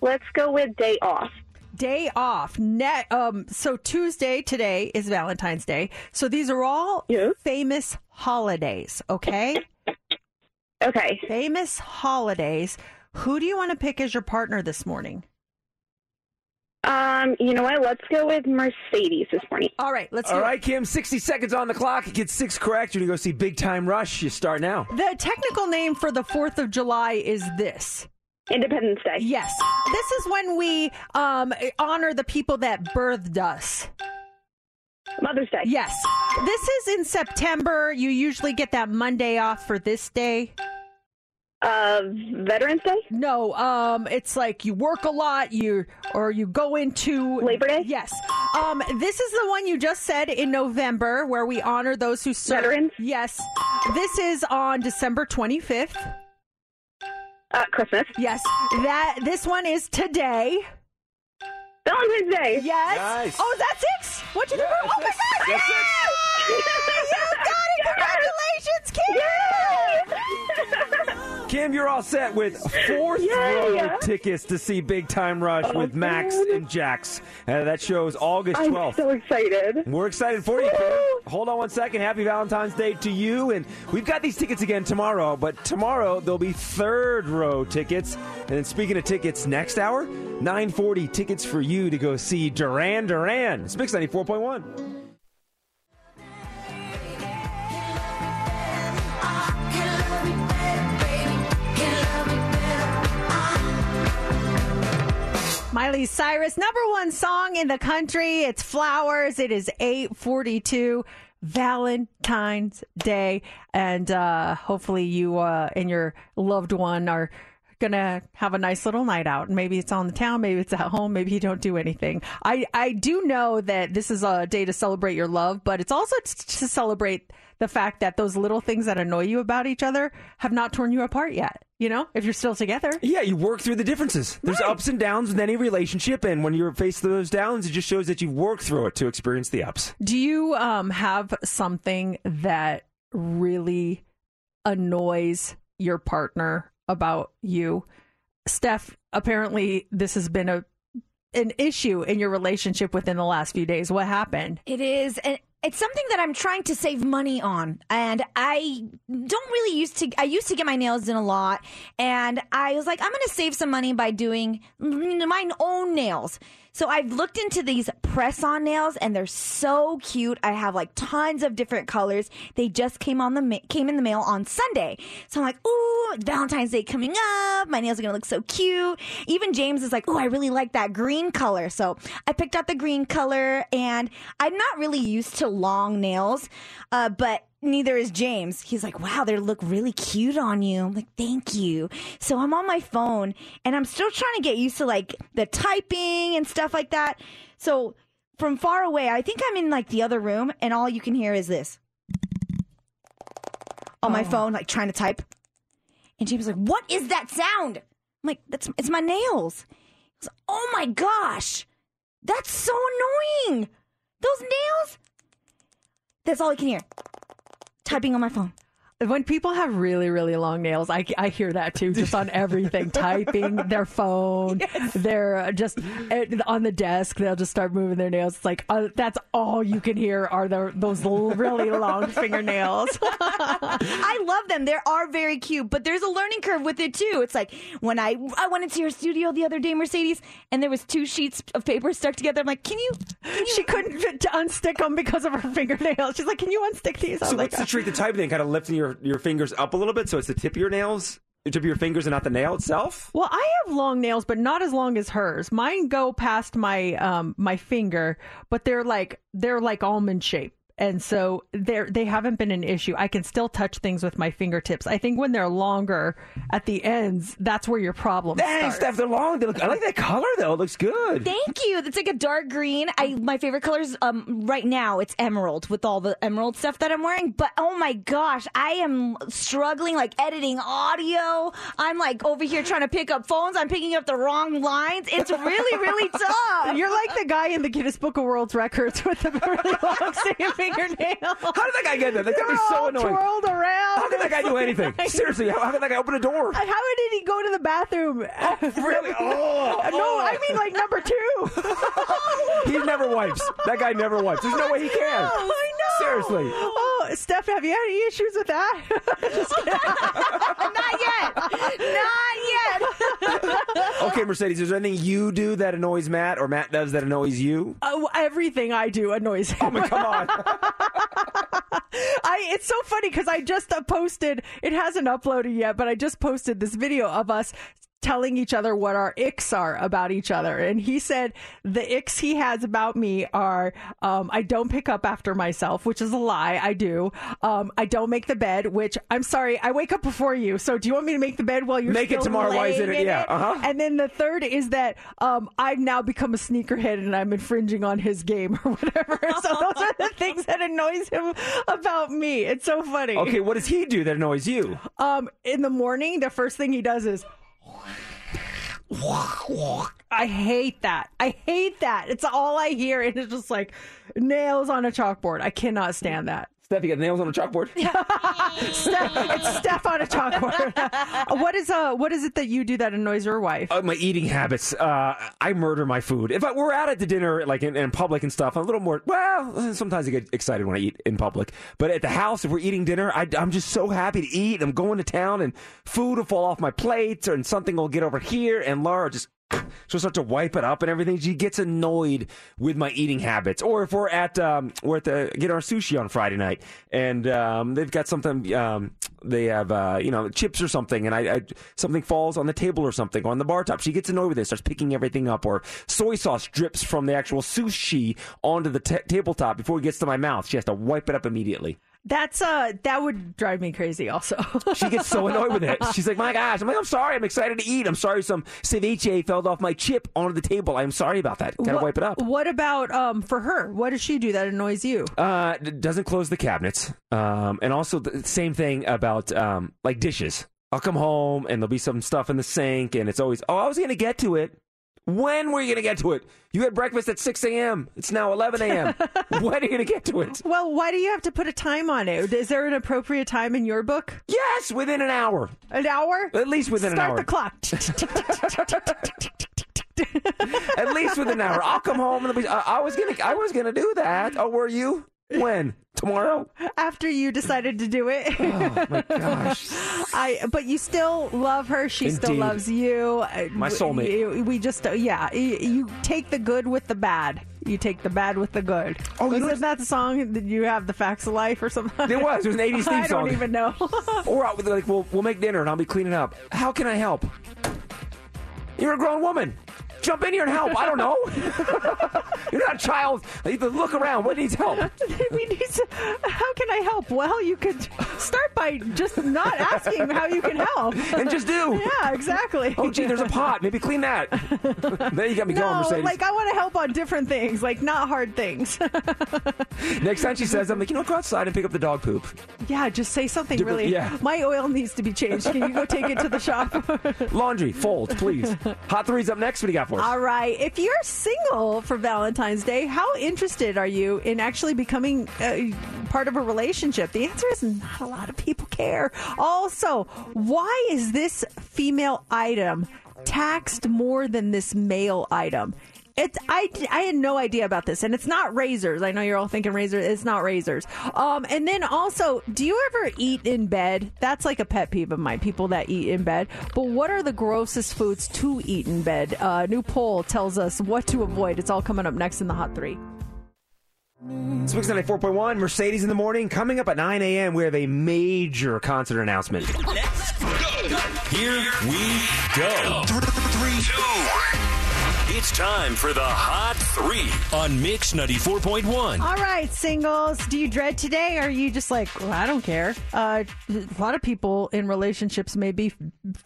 Let's go with day off. Day off. So Tuesday, today, is Valentine's Day. So these are all famous holidays, okay? Okay. Famous holidays. Who do you want to pick as your partner this morning? You know what? Let's go with Mercedes this morning. All right, let's do it. All right, Kim, 60 seconds on the clock. Get 6 correct. You're going to go see Big Time Rush. You start now. The technical name for the 4th of July is this. Independence Day. Yes. This is when we honor the people that birthed us. Mother's Day. Yes. This is in September. You usually get that Monday off for this day. Veterans Day? No. It's like you work a lot. You go into... Labor Day? Yes. This is the one you just said in November where we honor those who serve. Veterans? Yes. This is on December 25th. Christmas. Yes. This one is today. Valentine's Day. Yes. Nice. Oh, is that 6? What did you do? Oh, my God. Yes. You got it. Congratulations, Kim. Yes. Kim, you're all set with fourth row tickets to see Big Time Rush with Max and Jax. That show is August 12th. I'm so excited. We're excited for you, Kim. Hold on one second. Happy Valentine's Day to you. And we've got these tickets again tomorrow. But tomorrow, there'll be third row tickets. And then speaking of tickets, next hour, 9:40 tickets for you to go see Duran Duran. It's Mix 94.1. Miley Cyrus, number one song in the country. It's Flowers. It is 8:42, Valentine's Day. And hopefully you and your loved one are going to have a nice little night out. Maybe it's on the town. Maybe it's at home. Maybe you don't do anything. I do know that this is a day to celebrate your love, but it's also to celebrate the fact that those little things that annoy you about each other have not torn you apart yet. You know, if you're still together. Yeah, you work through the differences. There's ups and downs with any relationship, and when you're faced with those downs, it just shows that you've worked through it to experience the ups. Do you have something that really annoys your partner about you? Steph, apparently this has been an issue in your relationship within the last few days. What happened? It is an It's something that I'm trying to save money on, and I used to get my nails done a lot, and I was like, I'm going to save some money by doing my own nails. So I've looked into these press-on nails, and they're so cute. I have like tons of different colors. They just came in the mail on Sunday. So I'm like, ooh, Valentine's Day coming up. My nails are going to look so cute. Even James is like, ooh, I really like that green color. So I picked out the green color, and I'm not really used to long nails, but neither is James. He's like, wow, they look really cute on you. I'm like, thank you. So I'm on my phone, and I'm still trying to get used to like the typing and stuff like that. So from far away, I think I'm in like the other room, and all you can hear is this on my phone, like trying to type. And James is like, what is that sound? I'm like, it's my nails. He was like, oh my gosh, that's so annoying. Those nails. That's all I can hear. Typing on my phone. When people have really, really long nails, I hear that too, just on everything. Typing, their phone, they're just on the desk, they'll just start moving their nails. It's like, that's all you can hear are those really long fingernails. I love them. They are very cute, but there's a learning curve with it too. It's like, when I went into your studio the other day, Mercedes, and there was two sheets of paper stuck together. I'm like, can you? She couldn't unstick them because of her fingernails. She's like, can you unstick these? So what's the trick to type thing? Kind of lifting your fingers up a little bit, so it's the tip of your nails, the tip of your fingers, and not the nail itself. Well, I have long nails, but not as long as hers. Mine go past my my finger, but they're like almond shape, and so they haven't been an issue. I can still touch things with my fingertips. I think when they're longer at the ends, that's where your problem starts. Steph, they're long. I like that color though. It looks good. Thank you. It's like a dark green. My favorite color is right now it's emerald, with all the emerald stuff that I'm wearing. But oh my gosh, I am struggling like editing audio. I'm like over here trying to pick up phones. I'm picking up the wrong lines. It's really, really tough. You're like the guy in the Guinness Book of World Records with the really long stamp. Fingernail. How did that guy get there? That'd be so annoying. Twirled around. How did that guy do anything? Seriously, how did that guy open a door? How did he go to the bathroom? Oh, really? No, I mean like number two. He never wipes. That guy never wipes. There's no way he can. I know. Seriously. Oh, Steph, have you had any issues with that? Just Not yet. Okay, Mercedes, is there anything you do that annoys Matt, or Matt does that annoys you? Oh, everything I do annoys him. Oh, my, come on. It's so funny because I just posted, it hasn't uploaded yet, but I just posted this video of us telling each other what our icks are about each other. And he said the icks he has about me are, I don't pick up after myself, which is a lie. I do. I don't make the bed, which, I'm sorry, I wake up before you. So do you want me to make the bed while you're make still it tomorrow? Why is it? Yeah. Uh-huh. And then the third is that I've now become a sneakerhead and I'm infringing on his game or whatever. So those are the things that annoys him about me. It's so funny. Okay, what does he do that annoys you? In the morning, the first thing he does is, I hate that. It's all I hear, and it's just like nails on a chalkboard. I cannot stand that. Steph, you got nails on a chalkboard? It's Steph on a chalkboard. What is it that you do that annoys your wife? My eating habits. I murder my food. If we're out at the dinner, like in public and stuff, I'm a little more, well, sometimes I get excited when I eat in public. But at the house, if we're eating dinner, I'm just so happy to eat. I'm going to town, and food will fall off my plate, and something will get over here, and Laura just... she'll start to wipe it up and everything. She gets annoyed with my eating habits. Or if we're at get our sushi on Friday night, and they've got something, they have chips or something, and I something falls on the table or something on the bar top. She gets annoyed with it, starts picking everything up. Or soy sauce drips from the actual sushi onto the tabletop before it gets to my mouth. She has to wipe it up immediately. That's that would drive me crazy also. She gets so annoyed with it. She's like, my gosh. I'm like, I'm sorry. I'm excited to eat. I'm sorry some ceviche fell off my chip onto the table. I'm sorry about that. Gotta wipe it up. What about for her? What does she do that annoys you? Doesn't close the cabinets. And also the same thing about like dishes. I'll come home and there'll be some stuff in the sink, and it's always, oh, I was going to get to it. When were you going to get to it? You had breakfast at 6 a.m. It's now 11 a.m. When are you going to get to it? Well, why do you have to put a time on it? Is there an appropriate time in your book? Yes, within an hour. An hour? At least within an hour. Start the clock. At least within an hour. I'll come home and I was gonna do that. Oh, were you? When? Tomorrow? After you decided to do it. Oh my gosh. But you still love her. She Indeed. Still loves you. My soulmate. We just you take the good with the bad. You take the bad with the good. Oh, wasn't that song that you have the facts of life or something? It was. It was an 80s theme song. I don't even know. Or like we'll make dinner and I'll be cleaning up. How can I help? You're a grown woman. Jump in here and help. I don't know. You're not a child. You look around. What needs help? How can I help? Well, you could start by just not asking how you can help. And just do. Yeah, exactly. Oh, gee, there's a pot. Maybe clean that. There you got me going, Mercedes. Like, I want to help on different things, like not hard things. Next time she says, I'm like, go outside and pick up the dog poop. Yeah, just say something really. Yeah. My oil needs to be changed. Can you go take it to the shop? Laundry, fold, please. Hot Three's up next. What do you got for us? All right. If you're single for Valentine's Day, how interested are you in actually becoming part of a relationship? The answer is not a lot of people care. Also, why is this female item taxed more than this male item? I had no idea about this, and it's not razors. I know you're all thinking razors. It's not razors. And then also, do you ever eat in bed? That's like a pet peeve of mine, people that eat in bed. But what are the grossest foods to eat in bed? A new poll tells us what to avoid. It's all coming up next in the Hot 3. It's Mix 94.1, Mercedes in the morning. Coming up at 9 a.m., we have a major concert announcement. Let's go. Here we go. 3, 2, 1. It's time for the Hot 3 on Mix 94.1. All right, singles. Do you dread today, or are you just like, well, I don't care? A lot of people in relationships may be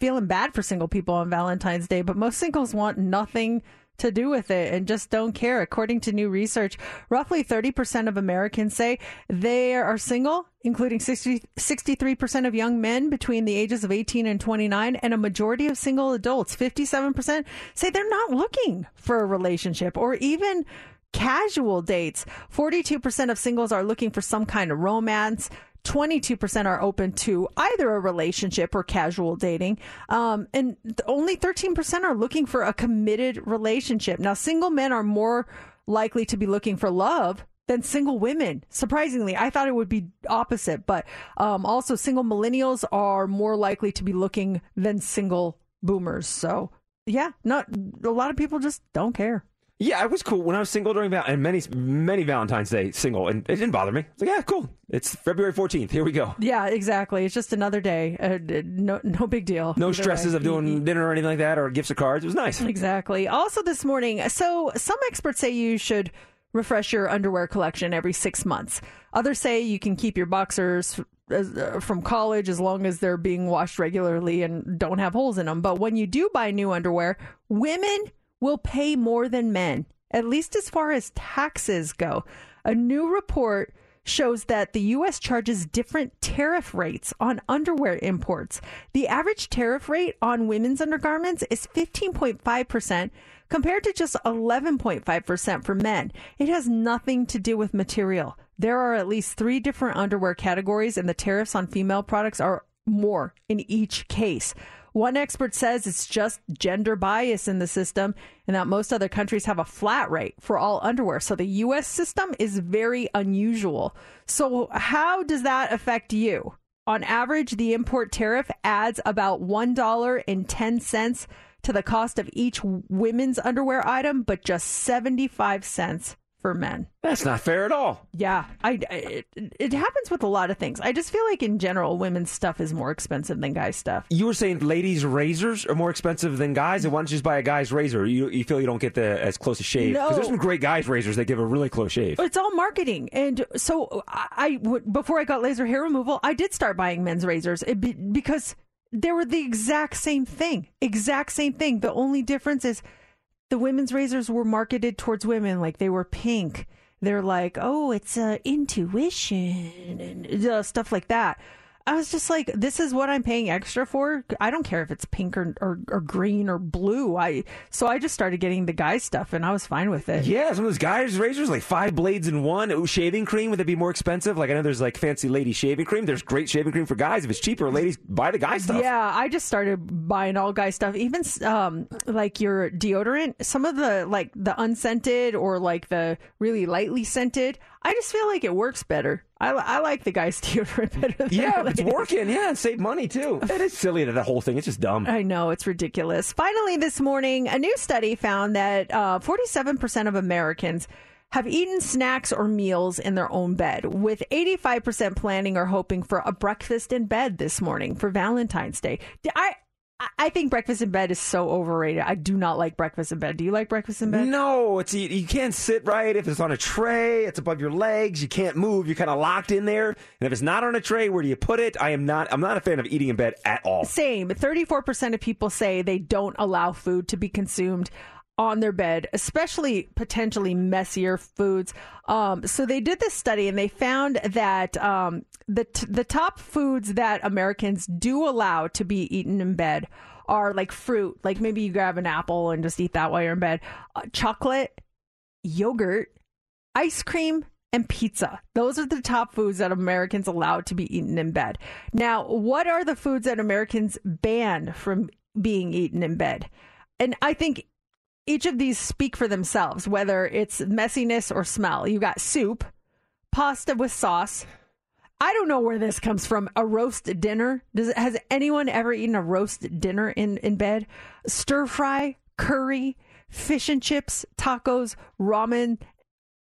feeling bad for single people on Valentine's Day, but most singles want nothing to do with it and just don't care. According to new research, roughly 30% of Americans say they are single, including 63% of young men between the ages of 18 and 29, and a majority of single adults, 57%, say they're not looking for a relationship or even casual dates. 42% of singles are looking for some kind of romance. 22% are open to either a relationship or casual dating. And only 13% are looking for a committed relationship. Now, single men are more likely to be looking for love than single women. Surprisingly, I thought it would be opposite. But also, single millennials are more likely to be looking than single boomers. So, yeah, not a lot of people just don't care. Yeah, it was cool. When I was single during many Valentine's Day single, and it didn't bother me. It's like, yeah, cool. It's February 14th. Here we go. Yeah, exactly. It's just another day. No big deal. No stresses of doing dinner or anything like that, or gifts or cards. It was nice. Exactly. Also this morning, so some experts say you should refresh your underwear collection every 6 months. Others say you can keep your boxers from college as long as they're being washed regularly and don't have holes in them. But when you do buy new underwear, women will pay more than men, at least as far as taxes go. A new report shows that the U.S. charges different tariff rates on underwear imports. The average tariff rate on women's undergarments is 15.5%, compared to just 11.5% for men. It has nothing to do with material. There are at least 3 different underwear categories, and the tariffs on female products are more in each case. One expert says it's just gender bias in the system, and that most other countries have a flat rate for all underwear. So the U.S. system is very unusual. So how does that affect you? On average, the import tariff adds about $1.10 to the cost of each women's underwear item, but just 75 cents for men. That's not fair at all. Yeah. It happens with a lot of things. I just feel like in general, women's stuff is more expensive than guys' stuff. You were saying ladies' razors are more expensive than guys? And why don't you just buy a guy's razor? You feel you don't get as close a shave? Because there's some great guys' razors that give a really close shave. It's all marketing. And so before I got laser hair removal, I did start buying men's razors because they were the exact same thing. Exact same thing. The only difference is the women's razors were marketed towards women, like they were pink. They're like, oh, it's intuition and stuff like that. I was just like, this is what I'm paying extra for. I don't care if it's pink or green or blue. So I just started getting the guy stuff, and I was fine with it. Yeah, some of those guys' razors, like 5 blades in one. Ooh, shaving cream, would that be more expensive? Like, I know there's like fancy lady shaving cream. There's great shaving cream for guys. If it's cheaper, ladies, buy the guy stuff. Yeah, I just started buying all guy stuff. Even like your deodorant, some of the like the unscented or like the really lightly scented, I just feel like it works better. I like the guy's deodorant better than yeah, it's working. Yeah, and save money, too. It is silly that the whole thing. It's just dumb. I know. It's ridiculous. Finally, this morning, a new study found that 47% of Americans have eaten snacks or meals in their own bed, with 85% planning or hoping for a breakfast in bed this morning for Valentine's Day. I think breakfast in bed is so overrated. I do not like breakfast in bed. Do you like breakfast in bed? No, you can't sit right. If it's on a tray, it's above your legs. You can't move. You're kind of locked in there. And if it's not on a tray, where do you put it? I'm not a fan of eating in bed at all. Same. 34% of people say they don't allow food to be consumed on their bed, especially potentially messier foods. So they did this study, and they found that the top foods that Americans do allow to be eaten in bed are like fruit, like maybe you grab an apple and just eat that while you're in bed, chocolate, yogurt, ice cream, and pizza. Those are the top foods that Americans allow to be eaten in bed. Now, what are the foods that Americans ban from being eaten in bed? And I think each of these speak for themselves, whether it's messiness or smell. You got soup, pasta with sauce. I don't know where this comes from. A roast dinner. Has anyone ever eaten a roast dinner in bed? Stir fry, curry, fish and chips, tacos, ramen,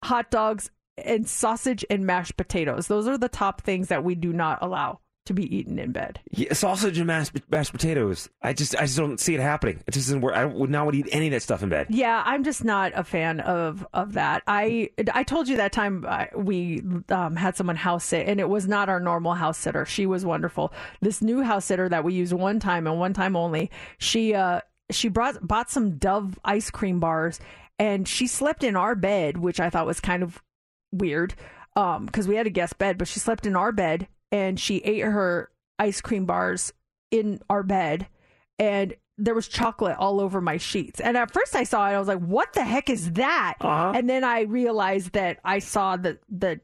hot dogs, and sausage and mashed potatoes. Those are the top things that we do not allow to be eaten in bed. Yeah, sausage and mashed potatoes. I just don't see it happening. It just isn't where I would not eat any of that stuff in bed. Yeah, I'm just not a fan of that. I told you that time we had someone house sit, and it was not our normal house sitter. She was wonderful. This new house sitter that we used one time and one time only. She bought some Dove ice cream bars, and she slept in our bed, which I thought was kind of weird because we had a guest bed, but she slept in our bed. And she ate her ice cream bars in our bed. And there was chocolate all over my sheets. And at first I saw it. I was like, what the heck is that? Uh-huh. And then I realized that I saw the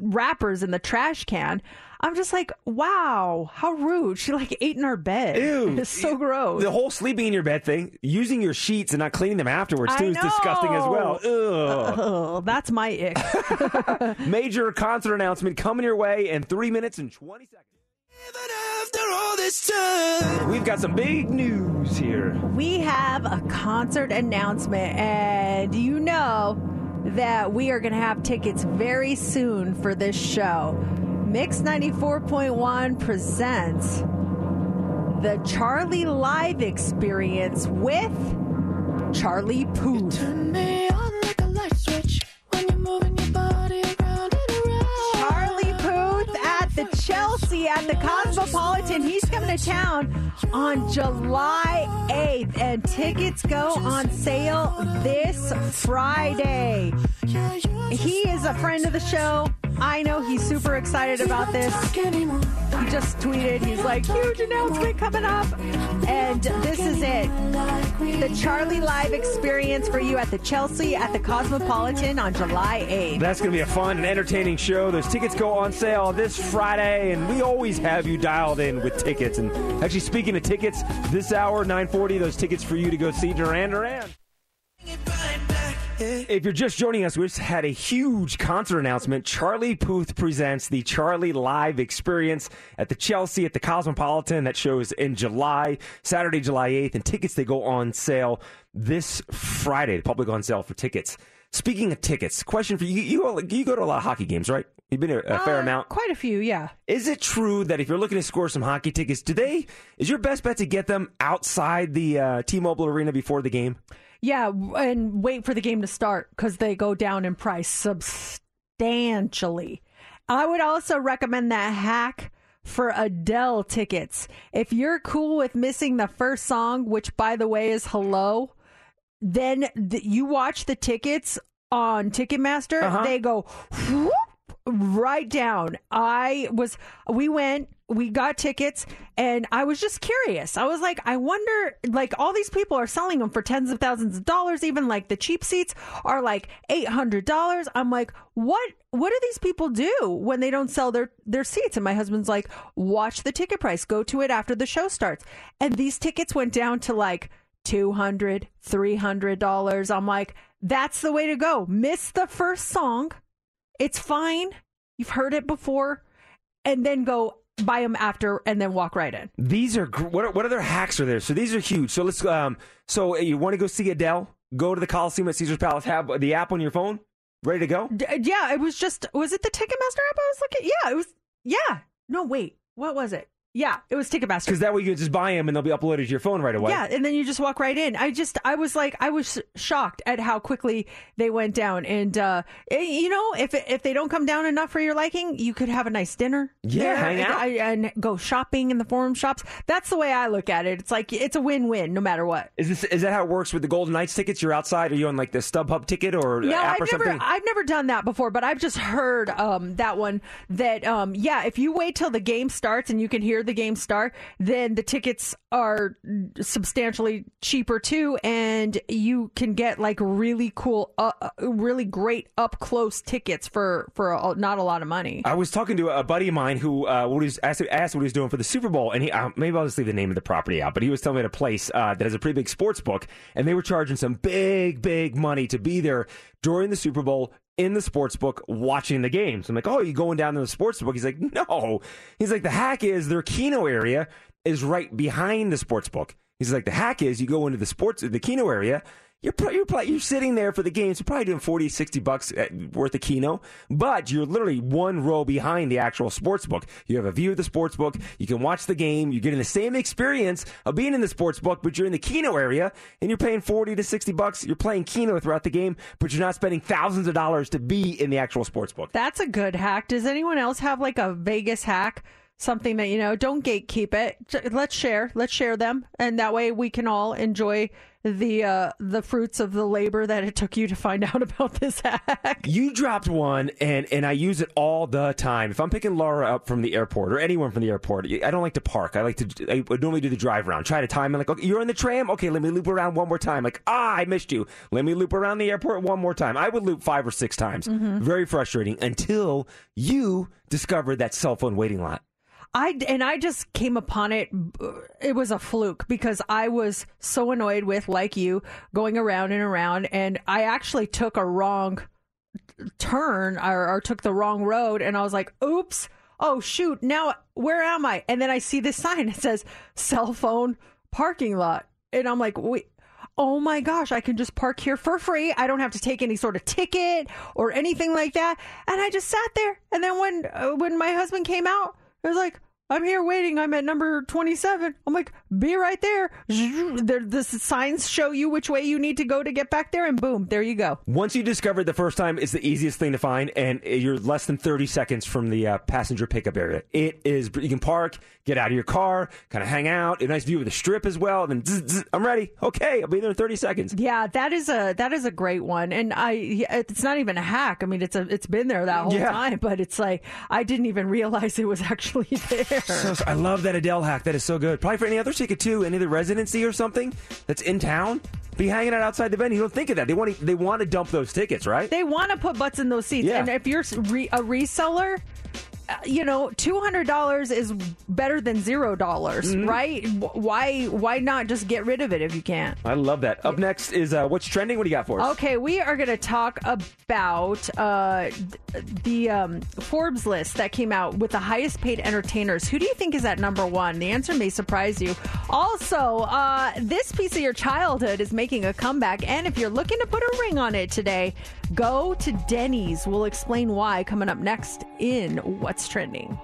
wrappers in the trash can. I'm just like, wow, how rude. She like ate in our bed. Ew. It's so gross. The whole sleeping in your bed thing, using your sheets and not cleaning them afterwards too is disgusting as well. Ugh. That's my ick. Major concert announcement coming your way in 3 minutes and 20 seconds. Even after all this time. We've got some big news here. We have a concert announcement, and you know that we are going to have tickets very soon for this show. Mix 94.1 presents the Charlie Live Experience with Charlie Puth. Turn me on like a light switch when you're moving your body around and around. Charlie Puth at the Chelsea at the Cosmopolitan. He's coming to town on July 8th, and tickets go on sale this Friday. He is a friend of the show. I know he's super excited about this. He just tweeted. He's like, huge announcement coming up. And this is it. The Charlie Live Experience for you at the Chelsea at the Cosmopolitan on July 8th. That's going to be a fun and entertaining show. Those tickets go on sale this Friday, and we always have you dialed in with tickets. And actually, speaking of tickets, this hour, 9:40, those tickets for you to go see Duran Duran. If you're just joining us, we just had a huge concert announcement. Charlie Puth presents the Charlie Live Experience at the Chelsea at the Cosmopolitan. That shows in July, Saturday, July 8th. And tickets, they go on sale this Friday. The public on sale for tickets. Speaking of tickets, question for you. You go to a lot of hockey games, right? You've been to a fair amount. Quite a few, yeah. Is it true that if you're looking to score some hockey tickets, is your best bet to get them outside the T-Mobile Arena before the game? Yeah, and wait for the game to start because they go down in price substantially. I would also recommend that hack for Adele tickets. If you're cool with missing the first song, which, by the way, is Hello, then you watch the tickets on Ticketmaster. They go whoop, right down. We went. we got tickets, and I was just curious. I was like, I wonder, like, all these people are selling them for tens of thousands of dollars. Even like the cheap seats are like $800. I'm like, what do these people do when they don't sell their seats? And my husband's like, watch the ticket price, go to it after the show starts. And these tickets went down to like $200, $300. I'm like, that's the way to go. Miss the first song. It's fine. You've heard it before. And then go buy them after and then walk right in. These are, what other hacks are there? So these are huge. So let's, so you want to go see Adele, go to the Coliseum at Caesar's Palace, have the app on your phone, ready to go? Yeah, it was just, was it the Ticketmaster app I was looking at? Yeah, it was, yeah. No, wait, what was it? Yeah, it was Ticketmaster. Because that way you can just buy them and they'll be uploaded to your phone right away. Yeah, and then you just walk right in. I was shocked at how quickly they went down. And, you know, if they don't come down enough for your liking, you could have a nice dinner. Yeah, hang out. And go shopping in the Forum Shops. That's the way I look at it. It's like, it's a win-win no matter what. Is that how it works with the Golden Knights tickets? You're outside? Are you on like the StubHub ticket or app or something? I've never done that before, but I've just heard that one that, if you wait till the game starts and you can hear the game start, then the tickets are substantially cheaper too, and you can get like really cool, really great up close tickets for not a lot of money. I was talking to a buddy of mine who asked what he was doing for the Super Bowl, and he maybe I'll just leave the name of the property out, but he was telling me at a place that has a pretty big sports book, and they were charging some big money to be there during the Super Bowl in the sports book watching the games. I'm like, oh, you going down to the sports book? He's like, no. He's like, the hack is their Keno area is right behind the sports book. He's like, the hack is you go into the Keno area. You're sitting there for the games. You're probably doing $40-$60 worth of Keno, but you're literally one row behind the actual sports book. You have a view of the sports book. You can watch the game. You're getting the same experience of being in the sports book, but you're in the Keno area and you're paying $40 to $60. You're playing Keno throughout the game, but you're not spending thousands of dollars to be in the actual sports book. That's a good hack. Does anyone else have like a Vegas hack? Something that, you know, don't gatekeep it. Let's share them. And that way we can all enjoy the fruits of the labor that it took you to find out about this hack. You dropped one, and I use it all the time. If I'm picking Laura up from the airport or anyone from the airport, I don't like to park. I normally do the drive around, try to time it. Like, okay, you're in the tram? Okay, let me loop around one more time. Like, I missed you. Let me loop around the airport one more time. I would loop 5 or 6 times. Mm-hmm. Very frustrating until you discovered that cell phone waiting lot. I just came upon it. It was a fluke because I was so annoyed with, like you, going around and around. And I actually took a wrong turn or took the wrong road. And I was like, oops. Oh, shoot. Now, where am I? And then I see this sign. It says cell phone parking lot. And I'm like, wait. Oh my gosh, I can just park here for free. I don't have to take any sort of ticket or anything like that. And I just sat there. And then when my husband came out, I was like, I'm here waiting. I'm at number 27. I'm like, be right there. The signs show you which way you need to go to get back there, and boom, there you go. Once you discover it the first time, it's the easiest thing to find, and you're less than 30 seconds from the passenger pickup area. It is. You can park, get out of your car, kind of hang out, a nice view of the Strip as well, and then I'm ready. Okay, I'll be there in 30 seconds. Yeah, that is a great one, and it's not even a hack. I mean, it's been there that whole time, but it's like, I didn't even realize it was actually there. So I love that Adele hack. That is so good. Probably for any other ticket too, any other residency or something that's in town. Be hanging out outside the venue. You don't think of that. They want to dump those tickets, right? They want to put butts in those seats. Yeah. And if you're a reseller, you know, $200 is better than $0, mm-hmm. right? Why not just get rid of it if you can't? I love that. Up next is what's trending. What do you got for us? Okay, we are going to talk about the Forbes list that came out with the highest paid entertainers. Who do you think is at number one? The answer may surprise you. Also, this piece of your childhood is making a comeback. And if you're looking to put a ring on it today, go to Denny's. We'll explain why coming up next in What's Trending.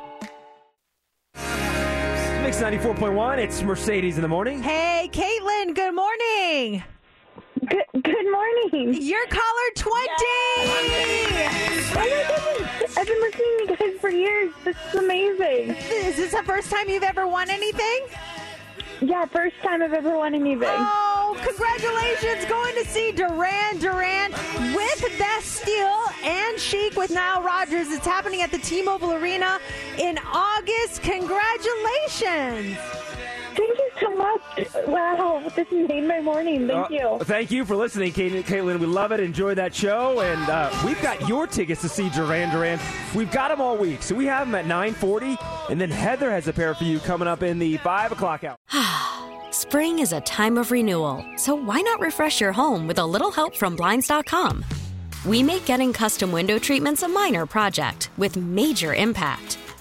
Mix 94.1, it's Mercedes in the morning. Hey, Caitlin, good morning. Good morning. You're caller 20. Yes. Oh my goodness. I've been listening to you guys for years. This is amazing. Is this the first time you've ever won anything? Yeah, first time I've ever won anything. Oh, Congratulations going to see Duran Duran with Bastille and Chic with Nile Rodgers. It's happening at the T-Mobile Arena in August. Congratulations. Thank you so much. Wow, this made my morning. Thank you. Thank you for listening, Caitlin. We love it. Enjoy that show. And we've got your tickets to see Duran Duran. We've got them all week. So we have them at 9:40. And then Heather has a pair for you coming up in the 5 o'clock hour. Spring is a time of renewal. So why not refresh your home with a little help from Blinds.com? We make getting custom window treatments a minor project with major impact.